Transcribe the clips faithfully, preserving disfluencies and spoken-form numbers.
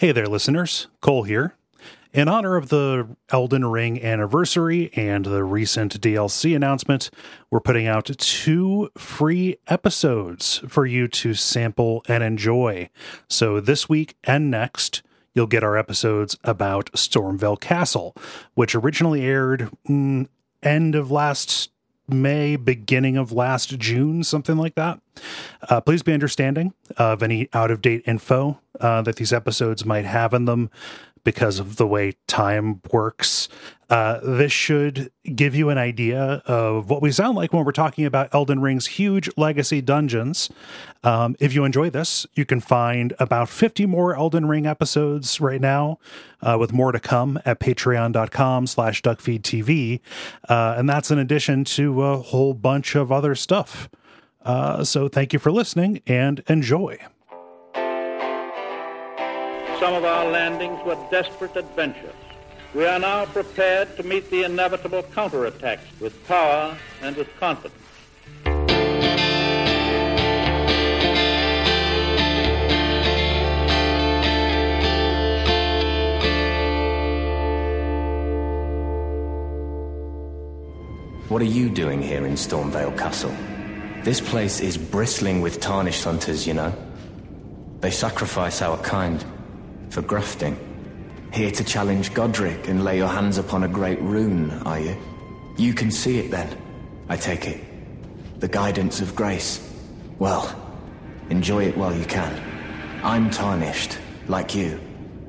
Hey there, listeners. Cole here. In honor of the Elden Ring anniversary and the recent D L C announcement, we're putting out two free episodes for you to sample and enjoy. So this week and next, you'll get our episodes about Stormveil Castle, which originally aired mm, end of last May, beginning of last June, something like that. Uh, please be understanding of any out-of-date info uh, that these episodes might have in them because of the way time works. Uh, this should give you an idea of what we sound like when we're talking about Elden Ring's huge legacy dungeons. Um, if you enjoy this, you can find about fifty more Elden Ring episodes right now, uh, with more to come at patreon dot com slash duck feed T V. Uh, and that's in addition to a whole bunch of other stuff. Uh, so thank you for listening and enjoy. Some of our landings were desperate adventures. We are now prepared to meet the inevitable counterattacks with power and with confidence. What are you doing here in Stormveil Castle? This place is bristling with Tarnished hunters, you know. They sacrifice our kind for grafting. Here to challenge Godrick and lay your hands upon a great rune, are you? You can see it then, I take it. The guidance of grace. Well, enjoy it while you can. I'm tarnished, like you.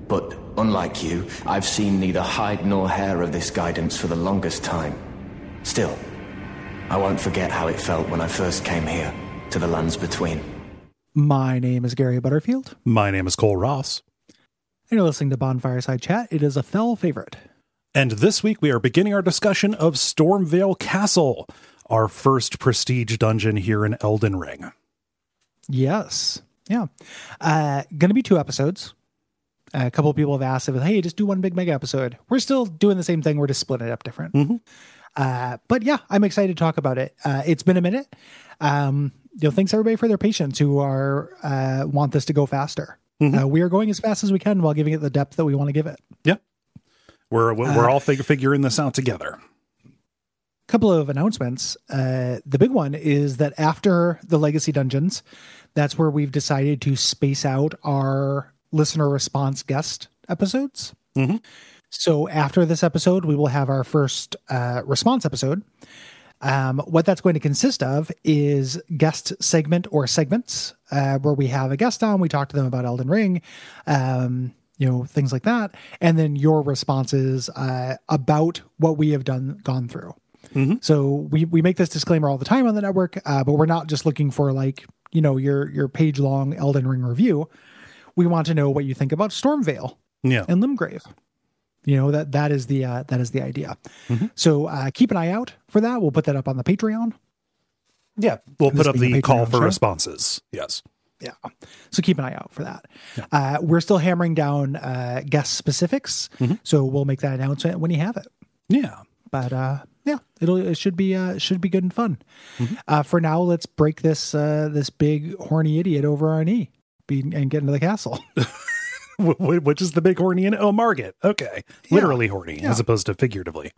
But unlike you, I've seen neither hide nor hair of this guidance for the longest time. Still, I won't forget how it felt when I first came here, to the lands between. My name is Gary Butterfield. My name is Cole Ross. You're listening to Bonfireside Chat. It is a fell favorite. And this week we are beginning our discussion of Stormveil Castle, our first prestige dungeon here in Elden Ring. Yes. Yeah. Uh, going to be two episodes. A couple of people have asked, if, hey, just do one big mega episode. We're still doing the same thing. We're just splitting it up different. Mm-hmm. Uh, but yeah, I'm excited to talk about it. Uh, it's been a minute. Um, you know, thanks everybody for their patience who are uh, want this to go faster. Mm-hmm. Uh, we are going as fast as we can while giving it the depth that we want to give it. Yeah. We're we're uh, all fig- figuring this out together. A couple of announcements. Uh, the big one is that after the Legacy Dungeons, that's where we've decided to space out our listener response guest episodes. Mm-hmm. So after this episode, we will have our first uh, response episode. Um, what that's going to consist of is guest segment or segments uh, where we have a guest on, we talk to them about Elden Ring, um, you know, things like that. And then your responses uh, about what we have done, gone through. Mm-hmm. So we, we make this disclaimer all the time on the network, uh, but we're not just looking for like, you know, your, your page long Elden Ring review. We want to know what you think about Stormveil yeah. and Limgrave. You know, that that is the uh, that is the idea. Mm-hmm. So uh, keep an eye out for that. We'll put that up on the Patreon. Yeah, we'll put up the call for responses. Yes. Yeah. So keep an eye out for that. Yeah. Uh, we're still hammering down uh, guest specifics. Mm-hmm. So we'll make that announcement when you have it. Yeah. But uh, yeah, it'll it should be uh, should be good and fun. Mm-hmm. Uh, for now, let's break this uh, this big horny idiot over our knee be, and get into the castle. Which is the big horny in Oh, Margit. Okay. Yeah. Literally horny yeah. as opposed to figuratively.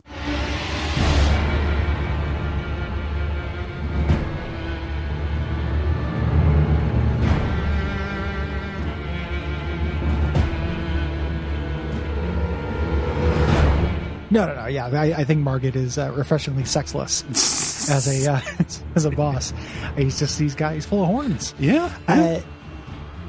No, no, no. Yeah. I, I think Margit is uh, refreshingly sexless as a, uh, as a boss. He's just, these guys full of horns. Yeah. Uh,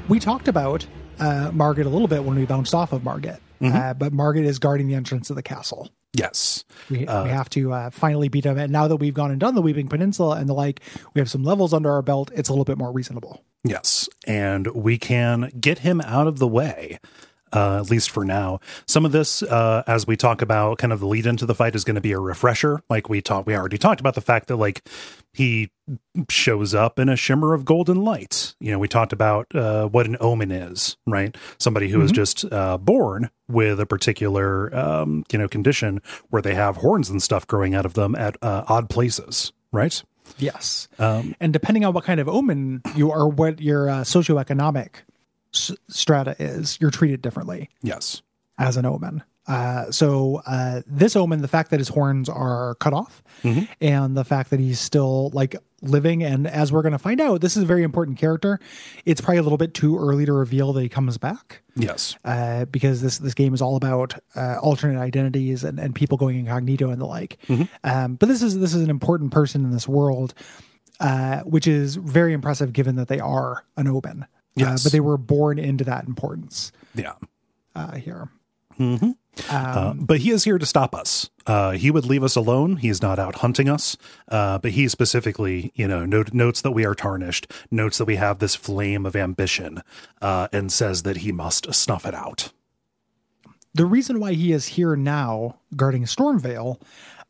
we talked about, Uh, Margit a little bit when we bounced off of Margit, mm-hmm. uh, but Margit is guarding the entrance of the castle. Yes. We, uh, we have to uh, finally beat him. And now that we've gone and done the Weeping Peninsula and the like, we have some levels under our belt. It's a little bit more reasonable. Yes. And we can get him out of the way, uh, at least for now. Some of this, uh, as we talk about kind of the lead into the fight, is going to be a refresher. Like we talked, we already talked about the fact that like he shows up in a shimmer of golden light. You know, we talked about uh, what an omen is, right? Somebody who mm-hmm. is just uh, born with a particular, um, you know, condition where they have horns and stuff growing out of them at uh, odd places, right? Yes. Um, and depending on what kind of omen you are, what your uh, socioeconomic s- strata is, you're treated differently. Yes. As an omen. Uh, so uh, this omen, the fact that his horns are cut off, mm-hmm. and the fact that he's still like living, and as we're going to find out, this is a very important character. It's probably a little bit too early to reveal that he comes back. Yes, uh, because this this game is all about uh, alternate identities and, and people going incognito and the like. Mm-hmm. Um, but this is this is an important person in this world, uh, which is very impressive given that they are an omen. Yes, uh, but they were born into that importance. Yeah, uh, here. Mm-hmm. Um, uh, but he is here to stop us. Uh, he would leave us alone. He is not out hunting us. Uh, but he specifically, you know, note, notes that we are tarnished, notes that we have this flame of ambition, uh, and says that he must snuff it out. The reason why he is here now guarding Stormveil,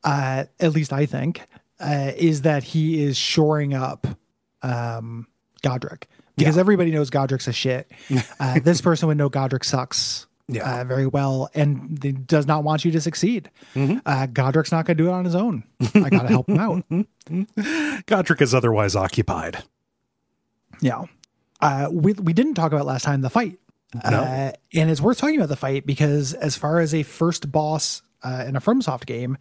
uh, at least I think, uh, is that he is shoring up um, Godrick. Because yeah. everybody knows Godrick's a shit. Uh, this person would know Godrick sucks. Yeah, uh, very well, and he does not want you to succeed. Mm-hmm. Uh, Godrick's not going to do it on his own. I got to help him out. Godrick is otherwise occupied. Yeah, uh, we we didn't talk about last time the fight, no. uh, and it's worth talking about the fight because as far as a first boss uh, in a FromSoft game,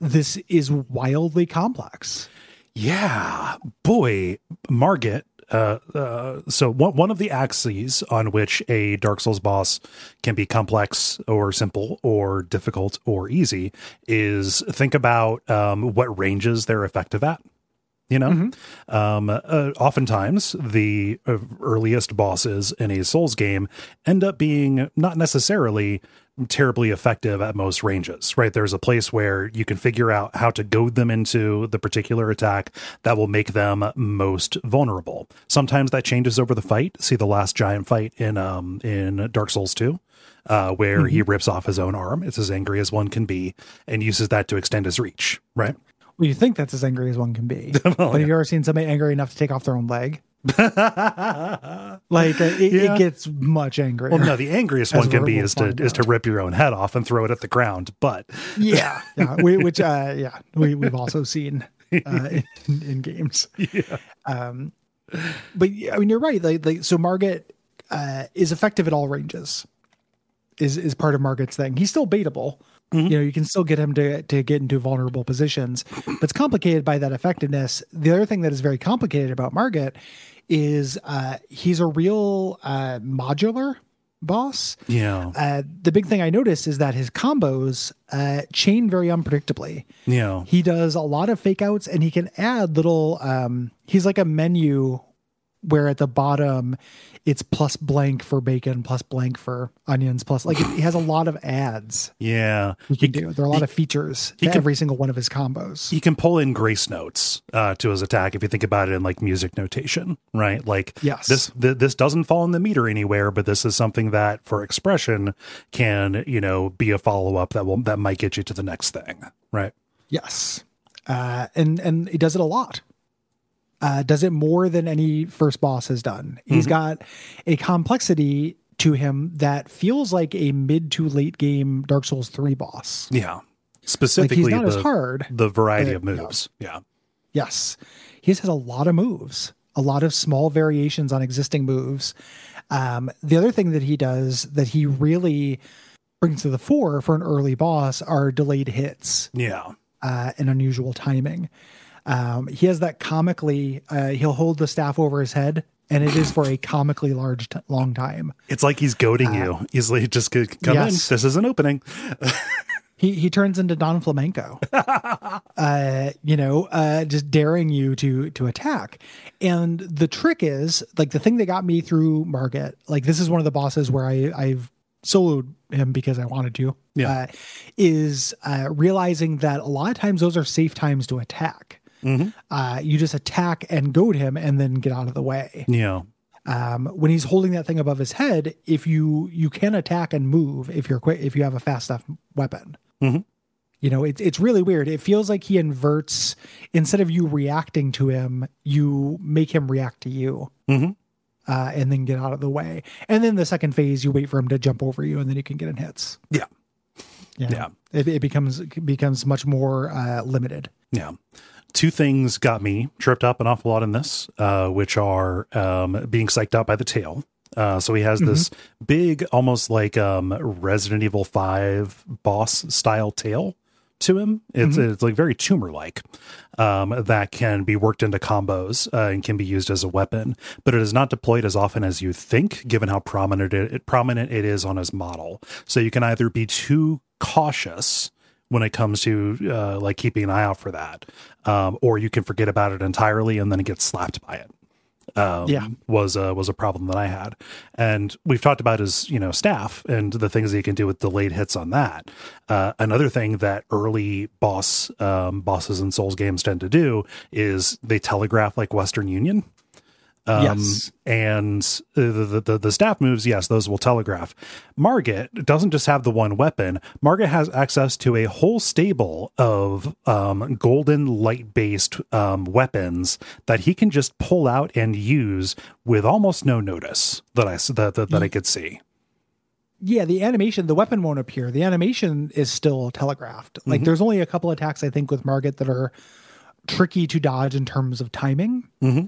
this is wildly complex. Yeah, boy, Margit. Uh, uh, so one one of the axes on which a Dark Souls boss can be complex or simple or difficult or easy is think about um, what ranges they're effective at. You know, mm-hmm. um, uh, oftentimes the earliest bosses in a Souls game end up being not necessarily terribly effective at most ranges, right? There's a place where you can figure out how to goad them into the particular attack that will make them most vulnerable. Sometimes that changes over the fight. See the last giant fight in um, in Dark Souls two. Uh, where mm-hmm. he rips off his own arm. It's as angry as one can be and uses that to extend his reach, right? Well, you think that's as angry as one can be, well, but have yeah. you ever seen somebody angry enough to take off their own leg? like uh, it, yeah. it gets much angrier. Well, no, the angriest one can be is to out. is to rip your own head off and throw it at the ground. But yeah, yeah, we, which uh, yeah, we we've also seen uh, in, in games. Yeah. Um, but I mean, you're right. Like, like so, Margit uh, is effective at all ranges. Is is part of Margit's thing. He's still baitable. Mm-hmm. You know, you can still get him to, to get into vulnerable positions, but it's complicated by that effectiveness. The other thing that is very complicated about Margit is uh, he's a real uh, modular boss. Yeah. Uh, the big thing I noticed is that his combos uh, chain very unpredictably. Yeah. He does a lot of fake outs and he can add little, um, he's like a menu where at the bottom it's plus blank for bacon, plus blank for onions, plus like it has a lot of ads. Yeah. You can he, do. There are a lot he, of features to can, every single one of his combos. He can pull in grace notes uh, to his attack. If you think about it in like music notation, right? Like yes. this, th- this doesn't fall in the meter anywhere, but this is something that for expression can, you know, be a follow-up that will, that might get you to the next thing. Right. Yes. Uh, and, and he does it a lot. Uh, does it more than any first boss has done. He's mm-hmm. got a complexity to him that feels like a mid to late game Dark Souls three boss. Yeah. Specifically, like he's not the, as hard, the variety that, of moves. Yeah. yeah. Yes. He has a lot of moves, a lot of small variations on existing moves. Um, the other thing that he does that he really brings to the fore for an early boss are delayed hits. Yeah. Uh, and unusual timing. Um, he has that comically, uh, he'll hold the staff over his head and it is for a comically large, t- long time. It's like he's goading uh, you. He's like, just come yes. in. This is an opening. he, he turns into Don Flamenco, uh, you know, uh, just daring you to, to attack. And the trick is like the thing that got me through Margit, like this is one of the bosses where I I've soloed him because I wanted to, yeah. uh, is, uh, realizing that a lot of times those are safe times to attack. Mm-hmm. Uh, you just attack and goad him and then get out of the way. Yeah. Um, when he's holding that thing above his head, if you, you can attack and move, if you're quick, if you have a fast enough weapon, mm-hmm. you know, it's, it's really weird. It feels like he inverts instead of you reacting to him, you make him react to you, mm-hmm. uh, and then get out of the way. And then the second phase, you wait for him to jump over you and then you can get in hits. Yeah. Yeah. yeah. It, it becomes, it becomes much more, uh, limited. Yeah. Two things got me tripped up an awful lot in this, uh, which are um, being psyched out by the tail. Uh, so he has mm-hmm. this big, almost like um, Resident Evil five boss style tail to him. It's mm-hmm. it's like very tumor like um, that can be worked into combos uh, and can be used as a weapon, but it is not deployed as often as you think, given how prominent it, it prominent it is on his model. So you can either be too cautious when it comes to uh, like keeping an eye out for that, um, or you can forget about it entirely and then get slapped by it. Um, yeah, was uh, was a problem that I had, and we've talked about his you know staff and the things that he can do with delayed hits on that. Uh, another thing that early boss um, bosses in Souls games tend to do is they telegraph like Western Union. Um, yes, and the, the, the, the staff moves. Yes, those will telegraph. Margit doesn't just have the one weapon. Margit has access to a whole stable of um, golden light based um, weapons that he can just pull out and use with almost no notice that I that that, that I could see. Yeah, the animation, the weapon won't appear. The animation is still telegraphed. Like mm-hmm. there's only a couple attacks I think with Margit that are tricky to dodge in terms of timing. Mm-hmm.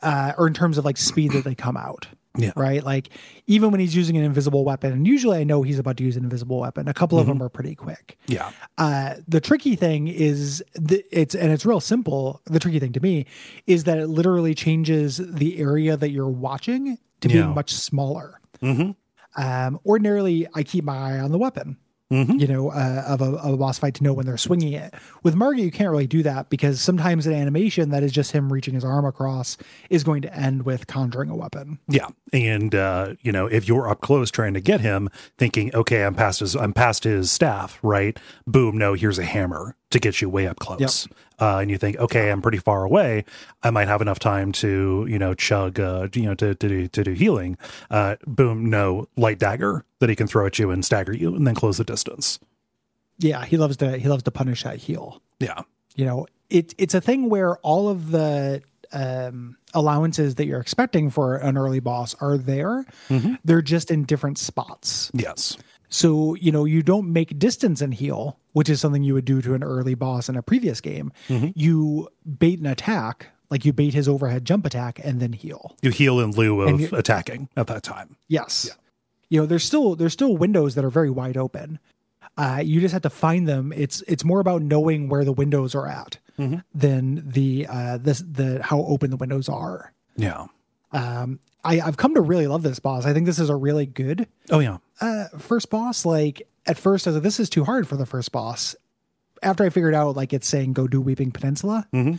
Uh, or in terms of like speed that they come out. Yeah. Right. Like even when he's using an invisible weapon, and usually I know he's about to use an invisible weapon. A couple mm-hmm. of them are pretty quick. Yeah. Uh, the tricky thing is th- it's, and it's real simple. The tricky thing to me is that it literally changes the area that you're watching to yeah. being much smaller. Mm-hmm. Um, ordinarily I keep my eye on the weapon, mm-hmm. you know, uh, of, a, of a boss fight to know when they're swinging it. With Margit, you can't really do that because sometimes an animation that is just him reaching his arm across is going to end with conjuring a weapon. Yeah, and uh, you know, if you're up close trying to get him, thinking, okay, I'm past his, I'm past his staff, right? Boom, no, here's a hammer to get you way up close. Yep. Uh, and you think, okay, I'm pretty far away. I might have enough time to, you know, chug, uh, you know, to, to, do, to do healing. Uh, boom, no, light dagger that he can throw at you and stagger you and then close the distance. Yeah, he loves to, he loves to punish that heal. Yeah. You know, it, it's a thing where all of the um, allowances that you're expecting for an early boss are there. Mm-hmm. They're just in different spots. Yes. So, you know, you don't make distance and heal, which is something you would do to an early boss in a previous game. Mm-hmm. You bait an attack, like you bait his overhead jump attack and then heal. You heal in lieu of you, attacking at that time. Yes. Yeah. You know, there's still there's still windows that are very wide open. Uh, you just have to find them. It's it's more about knowing where the windows are at mm-hmm. than the uh, this the how open the windows are. Yeah. Um, I, I've come to really love this boss. I think this is a really good oh yeah uh, first boss. Like at first, I was like, this is too hard for the first boss. After I figured out, like it's saying, go do Weeping Peninsula. Mm-hmm.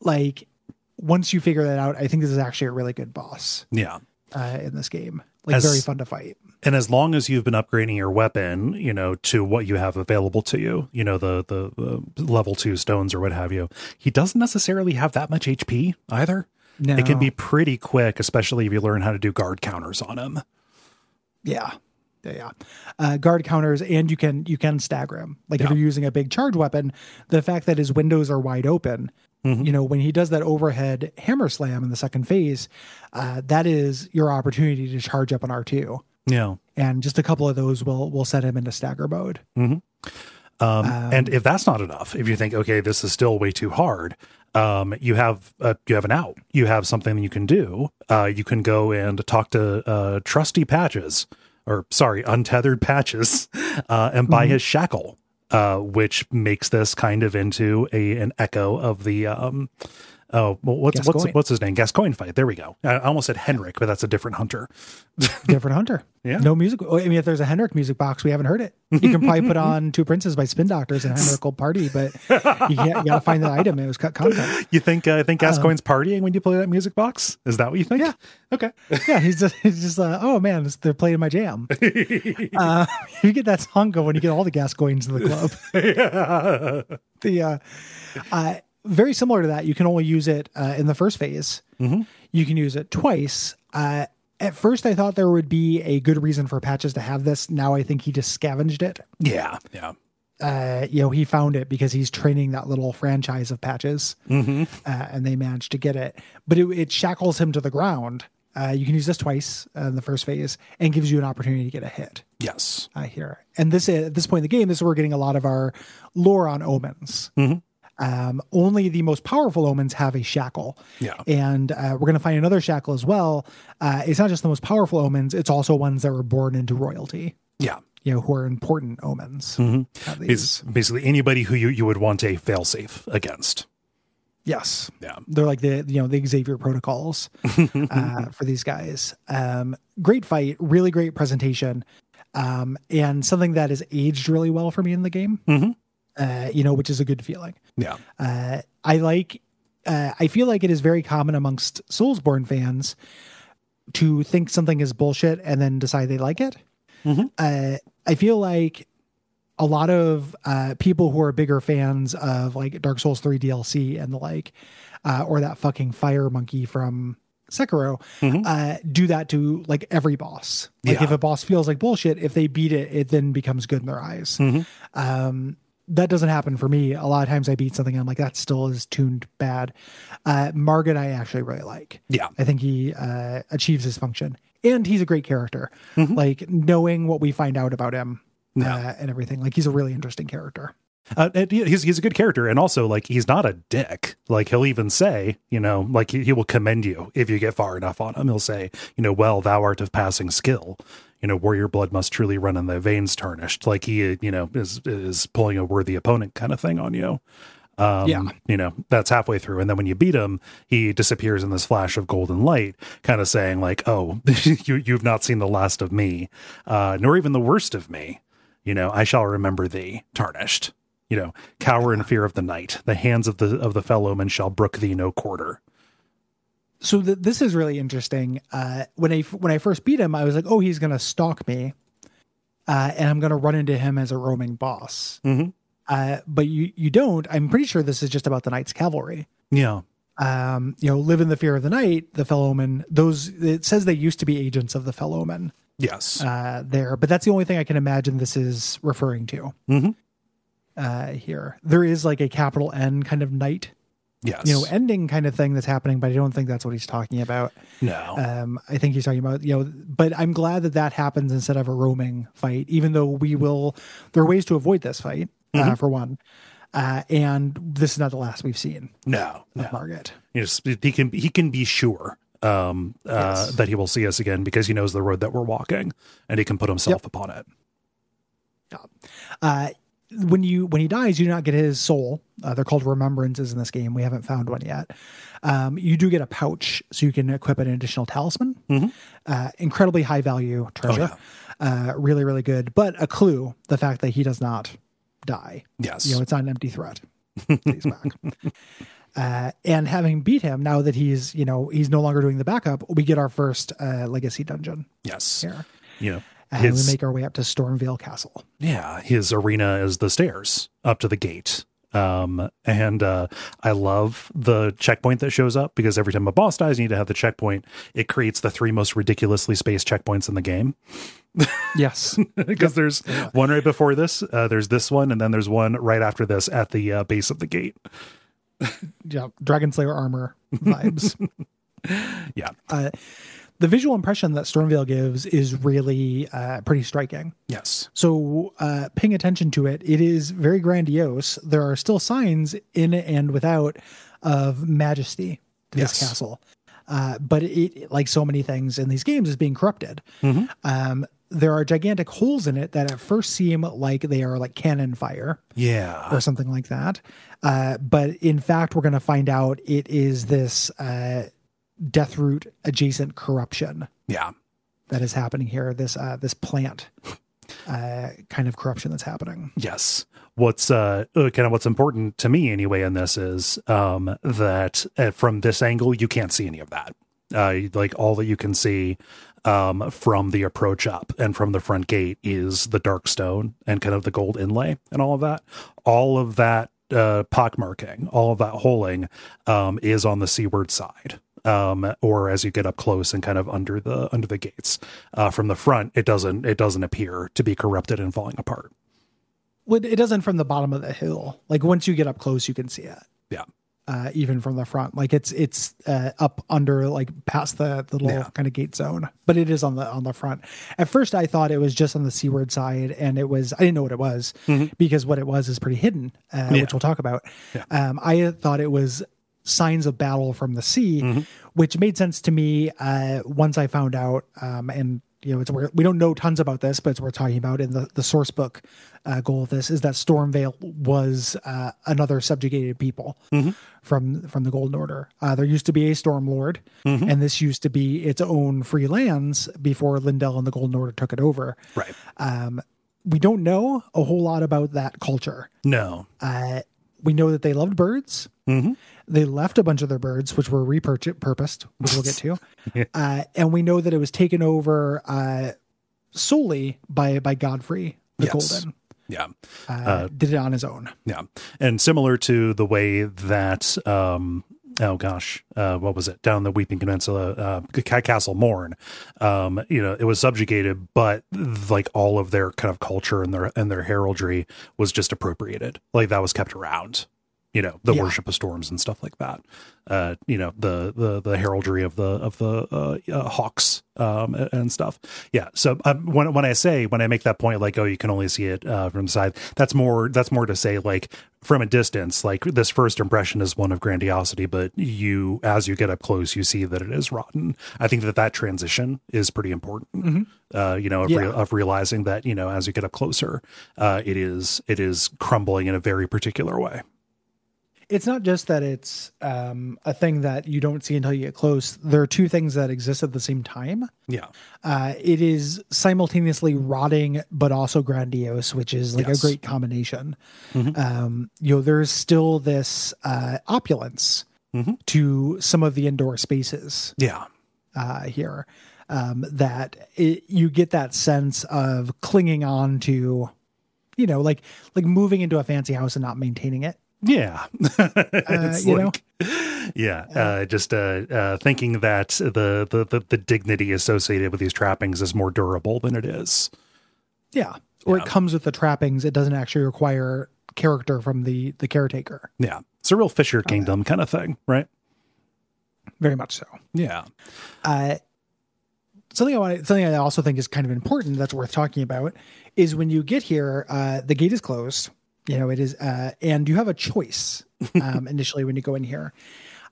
Like once you figure that out, I think this is actually a really good boss. Yeah, uh, in this game, like as, very fun to fight. And as long as you've been upgrading your weapon, you know, to what you have available to you, you know, the the, the level two stones or what have you, he doesn't necessarily have that much H P either. No. It can be pretty quick, especially if you learn how to do guard counters on him. Yeah. Yeah. yeah. Uh, guard counters. And you can, you can stagger him. Like yeah. if you're using a big charge weapon, the fact that his windows are wide open, mm-hmm. you know, when he does that overhead hammer slam in the second phase, uh, that is your opportunity to charge up an R two. Yeah. And just a couple of those will, will set him into stagger mode. Mm-hmm. Um, um, and if that's not enough, if you think, okay, this is still way too hard, um, you have uh, you have an out. You have something you can do. Uh, you can go and talk to uh, Trusty Patches, or sorry, Untethered Patches, uh, and buy mm-hmm. his shackle, uh, which makes this kind of into a an echo of the um, oh, well, what's Gascoigne. what's what's his name? Gascoigne fight. There we go. I almost said Henrik, but that's a different hunter. different hunter. Yeah. No music. I mean, if there's a Henrik music box, we haven't heard it. You can probably put on Two Princes by Spin Doctors and Henrik Old Party, but you, you got to find that item. It was cut content. You think uh, I think Gascoigne's um, partying when you play that music box? Is that what you think? Yeah. Okay. yeah. He's just he's just uh, oh man, they're playing my jam. uh, you get that song going. You get all the Gascoignes in the club. yeah. The uh, uh, very similar to that. You can only use it uh, in the first phase. Mm-hmm. You can use it twice. Uh, at first, I thought there would be a good reason for Patches to have this. Now I think he just scavenged it. Yeah, yeah. Uh, you know, he found it because he's training that little franchise of Patches, mm-hmm. uh, and they managed to get it. But it, it shackles him to the ground. Uh, you can use this twice uh, in the first phase and gives you an opportunity to get a hit. Yes. Uh, here. And this at this point in the game, this is where we're getting a lot of our lore on omens. Mm-hmm. Um, only the most powerful omens have a shackle. Yeah. And uh, we're going to find another shackle as well. Uh, it's not just the most powerful omens. It's also ones that were born into royalty. Yeah. You know, who are important omens. Mm-hmm. It's basically anybody who you, you would want a failsafe against. Yes. Yeah. They're like the, you know, the Xavier protocols uh, for these guys. Um, great fight, really great presentation. Um, and something that has aged really well for me in the game, mm-hmm. uh, you know, which is a good feeling. Yeah. Uh, I like, uh, I feel like it is very common amongst Soulsborne fans to think something is bullshit and then decide they like it. Mm-hmm. Uh, I feel like a lot of uh, people who are bigger fans of like Dark Souls three D L C and the like, uh, or that fucking fire monkey from Sekiro, mm-hmm. uh, do that to like every boss. Like yeah. if a boss feels like bullshit, if they beat it, it then becomes good in their eyes. Mm-hmm. Um, that doesn't happen for me. A lot of times I beat something and I'm like, that still is tuned bad. Uh, Margit, I actually really like. Yeah. I think he uh, achieves his function. And he's a great character, mm-hmm. like knowing what we find out about him yeah. uh, and everything. Like he's a really interesting character. Uh, and he's he's a good character, and also like he's not a dick. Like he'll even say, you know, like he, he will commend you if you get far enough on him. He'll say, you know, well, thou art of passing skill. You know, warrior blood must truly run in thy veins, tarnished. Like he, you know, is is pulling a worthy opponent kind of thing on you. Um, yeah. You know, that's halfway through. And then when you beat him, he disappears in this flash of golden light, kind of saying like, oh, you, you've not seen the last of me, uh, nor even the worst of me. You know, I shall remember thee, tarnished, you know, cower in fear of the night. The hands of the of the fellow men shall brook thee no quarter. So th- this is really interesting. Uh, when I f- when I first beat him, I was like, oh, he's going to stalk me uh, and I'm going to run into him as a roaming boss. Mm-hmm. Uh, but you, you don't. I'm pretty sure this is just about the Knight's Cavalry. Yeah. Um, you know, live in the fear of the night, the Fellowmen. Those, it says they used to be agents of the Fellowmen. Yes. Uh, there, but that's the only thing I can imagine this is referring to. Mm-hmm. Uh, here, there is like a capital N kind of knight. Yes. You know, ending kind of thing that's happening, but I don't think that's what he's talking about. No. Um, I think he's talking about, you know, but I'm glad that that happens instead of a roaming fight, even though we will, there are ways to avoid this fight. Mm-hmm. Uh, for one, uh, and this is not the last we've seen. No, of no. Margit. Yes, he can. He can be sure um, uh, yes. that he will see us again because he knows the road that we're walking, and he can put himself yep. upon it. Yeah. Uh, when you when he dies, you do not get his soul. Uh, they're called remembrances in this game. We haven't found one yet. Um, you do get a pouch, so you can equip an additional talisman. Mm-hmm. Uh, incredibly high value treasure. Oh, yeah. uh, really, really good. But a clue: the fact that he does not die. Yes. You know, it's not an empty threat. He's back. Uh, and having beat him, now that he's, you know, he's no longer doing the backup, we get our first uh, legacy dungeon. Yes. Here. Yeah. And his, we make our way up to Stormveil Castle. Yeah. His arena is the stairs up to the gate. Um, and uh, I love the checkpoint that shows up because every time a boss dies, you need to have the checkpoint. It creates the three most ridiculously spaced checkpoints in the game. Yes. Because yep. there's yeah. one right before this, uh, there's this one, and then there's one right after this at the uh, base of the gate. Yeah. Dragon Slayer armor vibes. Yeah. Uh, the visual impression that Stormveil gives is really uh, pretty striking. Yes. So uh, paying attention to it, it is very grandiose. There are still signs in and without of majesty to yes. this castle. Uh, but it, like so many things in these games, is being corrupted. Mm-hmm. Um, there are gigantic holes in it that at first seem like they are like cannon fire, yeah, or something like that. Uh, but in fact, we're going to find out it is this uh, Deathroot adjacent corruption, yeah, that is happening here. This uh, this plant uh, kind of corruption that's happening. Yes. What's uh kind of what's important to me anyway in this is um that uh, from this angle you can't see any of that. Uh, like all that you can see um from the approach up and from the front gate is the dark stone and kind of the gold inlay and all of that. All of that uh, pockmarking, all of that holing um, is on the seaward side. Um, or as you get up close and kind of under the under the gates uh, from the front, it doesn't it doesn't appear to be corrupted and falling apart. Well, it doesn't from the bottom of the hill. Like once you get up close, you can see it. Yeah. uh, even from the front. Like it's it's uh, up under, like past the, the little yeah. kind of gate zone, but it is on the on the front. At first, I thought it was just on the seaward side, and it was I didn't know what it was mm-hmm. because what it was is pretty hidden, uh, yeah. which we'll talk about. Yeah. Um, I thought it was signs of battle from the sea, mm-hmm. which made sense to me uh, once I found out. Um, and you know, it's where we don't know tons about this, but it's worth talking about. In the, the source book uh, goal of this is that Stormveil was uh, another subjugated people mm-hmm. from from the Golden Order. Uh, there used to be a Stormlord, mm-hmm. and this used to be its own free lands before Lindell and the Golden Order took it over. Right. Um, we don't know a whole lot about that culture. No. Uh, we know that they loved birds. Mm-hmm. They left a bunch of their birds, which were repurposed, which we'll get to. yeah. uh, and we know that it was taken over uh, solely by by Godfrey the yes. Golden. Yeah, uh, uh, did it on his own. Yeah, and similar to the way that um, oh gosh, uh, what was it down the Weeping Peninsula, uh, Castle Morn? Um, you know, it was subjugated, but like all of their kind of culture and their and their heraldry was just appropriated. Like that was kept around. You know, the yeah. worship of storms and stuff like that. Uh, you know, the the the heraldry of the of the uh, uh, hawks um, and stuff. Yeah. So um, when when I say when I make that point, like, oh, you can only see it uh, from the side. That's more that's more to say, like, from a distance, like this first impression is one of grandiosity. But you, as you get up close, you see that it is rotten. I think that that transition is pretty important. Mm-hmm. Uh, you know, of, yeah. re- of realizing that, you know, as you get up closer, uh, it is it is crumbling in a very particular way. It's not just that it's um, a thing that you don't see until you get close. There are two things that exist at the same time. Yeah. Uh, it is simultaneously rotting, but also grandiose, which is like yes. a great combination. Mm-hmm. Um, you know, there's still this uh, opulence mm-hmm. to some of the indoor spaces. Yeah. Uh, here um, that it, you get that sense of clinging on to, you know, like, like moving into a fancy house and not maintaining it. Yeah, uh, you like, know? yeah. Uh, just uh, uh, thinking that the, the the dignity associated with these trappings is more durable than it is. Yeah, or yeah. it comes with the trappings. It doesn't actually require character from the the caretaker. Yeah, it's a real Fisher Kingdom uh, kind of thing, right? Very much so. Yeah. Uh, something I want. Something I also think is kind of important. That's worth talking about is when you get here, uh, the gate is closed. You know, it is, uh, and you have a choice um, initially when you go in here.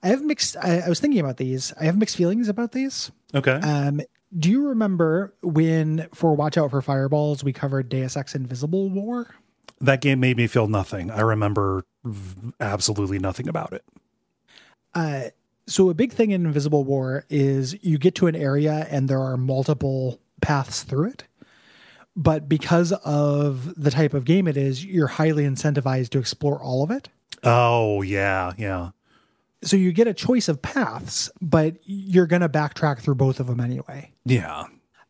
I have mixed, I, I was thinking about these. I have mixed feelings about these. Okay. Um, do you remember when, for Watch Out for Fireballs, we covered Deus Ex Invisible War? That game made me feel nothing. I remember v- absolutely nothing about it. Uh, so a big thing in Invisible War is you get to an area and there are multiple paths through it. But because of the type of game it is, you're highly incentivized to explore all of it. Oh, yeah, yeah. So you get a choice of paths, but you're going to backtrack through both of them anyway. Yeah.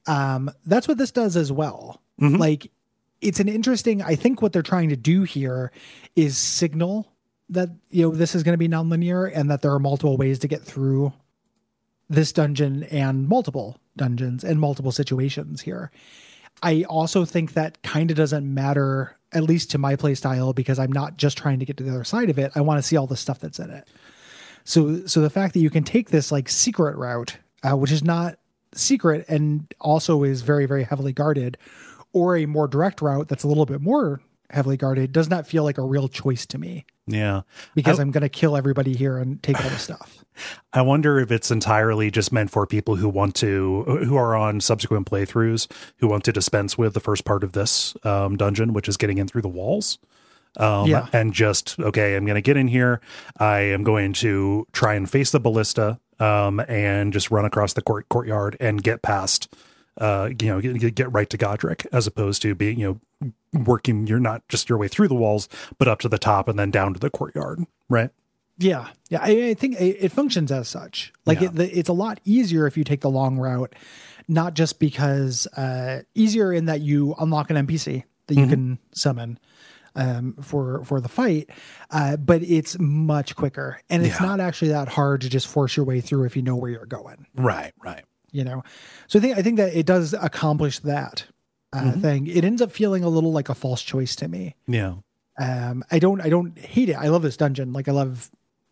Um, that's what this does as well. Mm-hmm. Like, it's an interesting... I think what they're trying to do here is signal that, you know, this is going to be nonlinear and that there are multiple ways to get through this dungeon and multiple dungeons and multiple situations here. I also think that kind of doesn't matter, at least to my play style, because I'm not just trying to get to the other side of it. I want to see all the stuff that's in it. So, so the fact that you can take this like secret route, uh, which is not secret and also is very, very heavily guarded, or a more direct route that's a little bit more heavily guarded, does not feel like a real choice to me. Yeah. Because I, I'm going to kill everybody here and take all the stuff. I wonder if it's entirely just meant for people who want to, who are on subsequent playthroughs, who want to dispense with the first part of this um, dungeon, which is getting in through the walls. Um, yeah. And just, okay, I'm going to get in here. I am going to try and face the ballista um, and just run across the court, courtyard and get past, uh, you know, get, get right to Godrick, as opposed to being, you know, working you're not just your way through the walls, but up to the top and then down to the courtyard. Right. Yeah. Yeah. I, I think it, it functions as such. Like yeah. it, the, it's a lot easier if you take the long route, not just because uh, easier in that you unlock an N P C that you mm-hmm. can summon um, for, for the fight. Uh, but it's much quicker and it's yeah. not actually that hard to just force your way through if you know where you're going. Right. Right. You know? So I think, I think that it does accomplish that. Uh, mm-hmm. thing. It ends up feeling a little like a false choice to me. Yeah. Um, I don't, I don't hate it. I love this dungeon. Like I love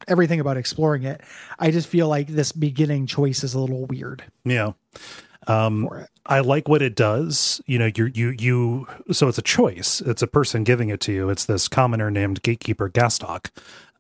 everything about exploring it. I just feel like this beginning choice is a little weird. Yeah. Um, for it. I like what it does. You know, you, you, you, so it's a choice. It's a person giving it to you. It's this commoner named Gatekeeper Gostoc,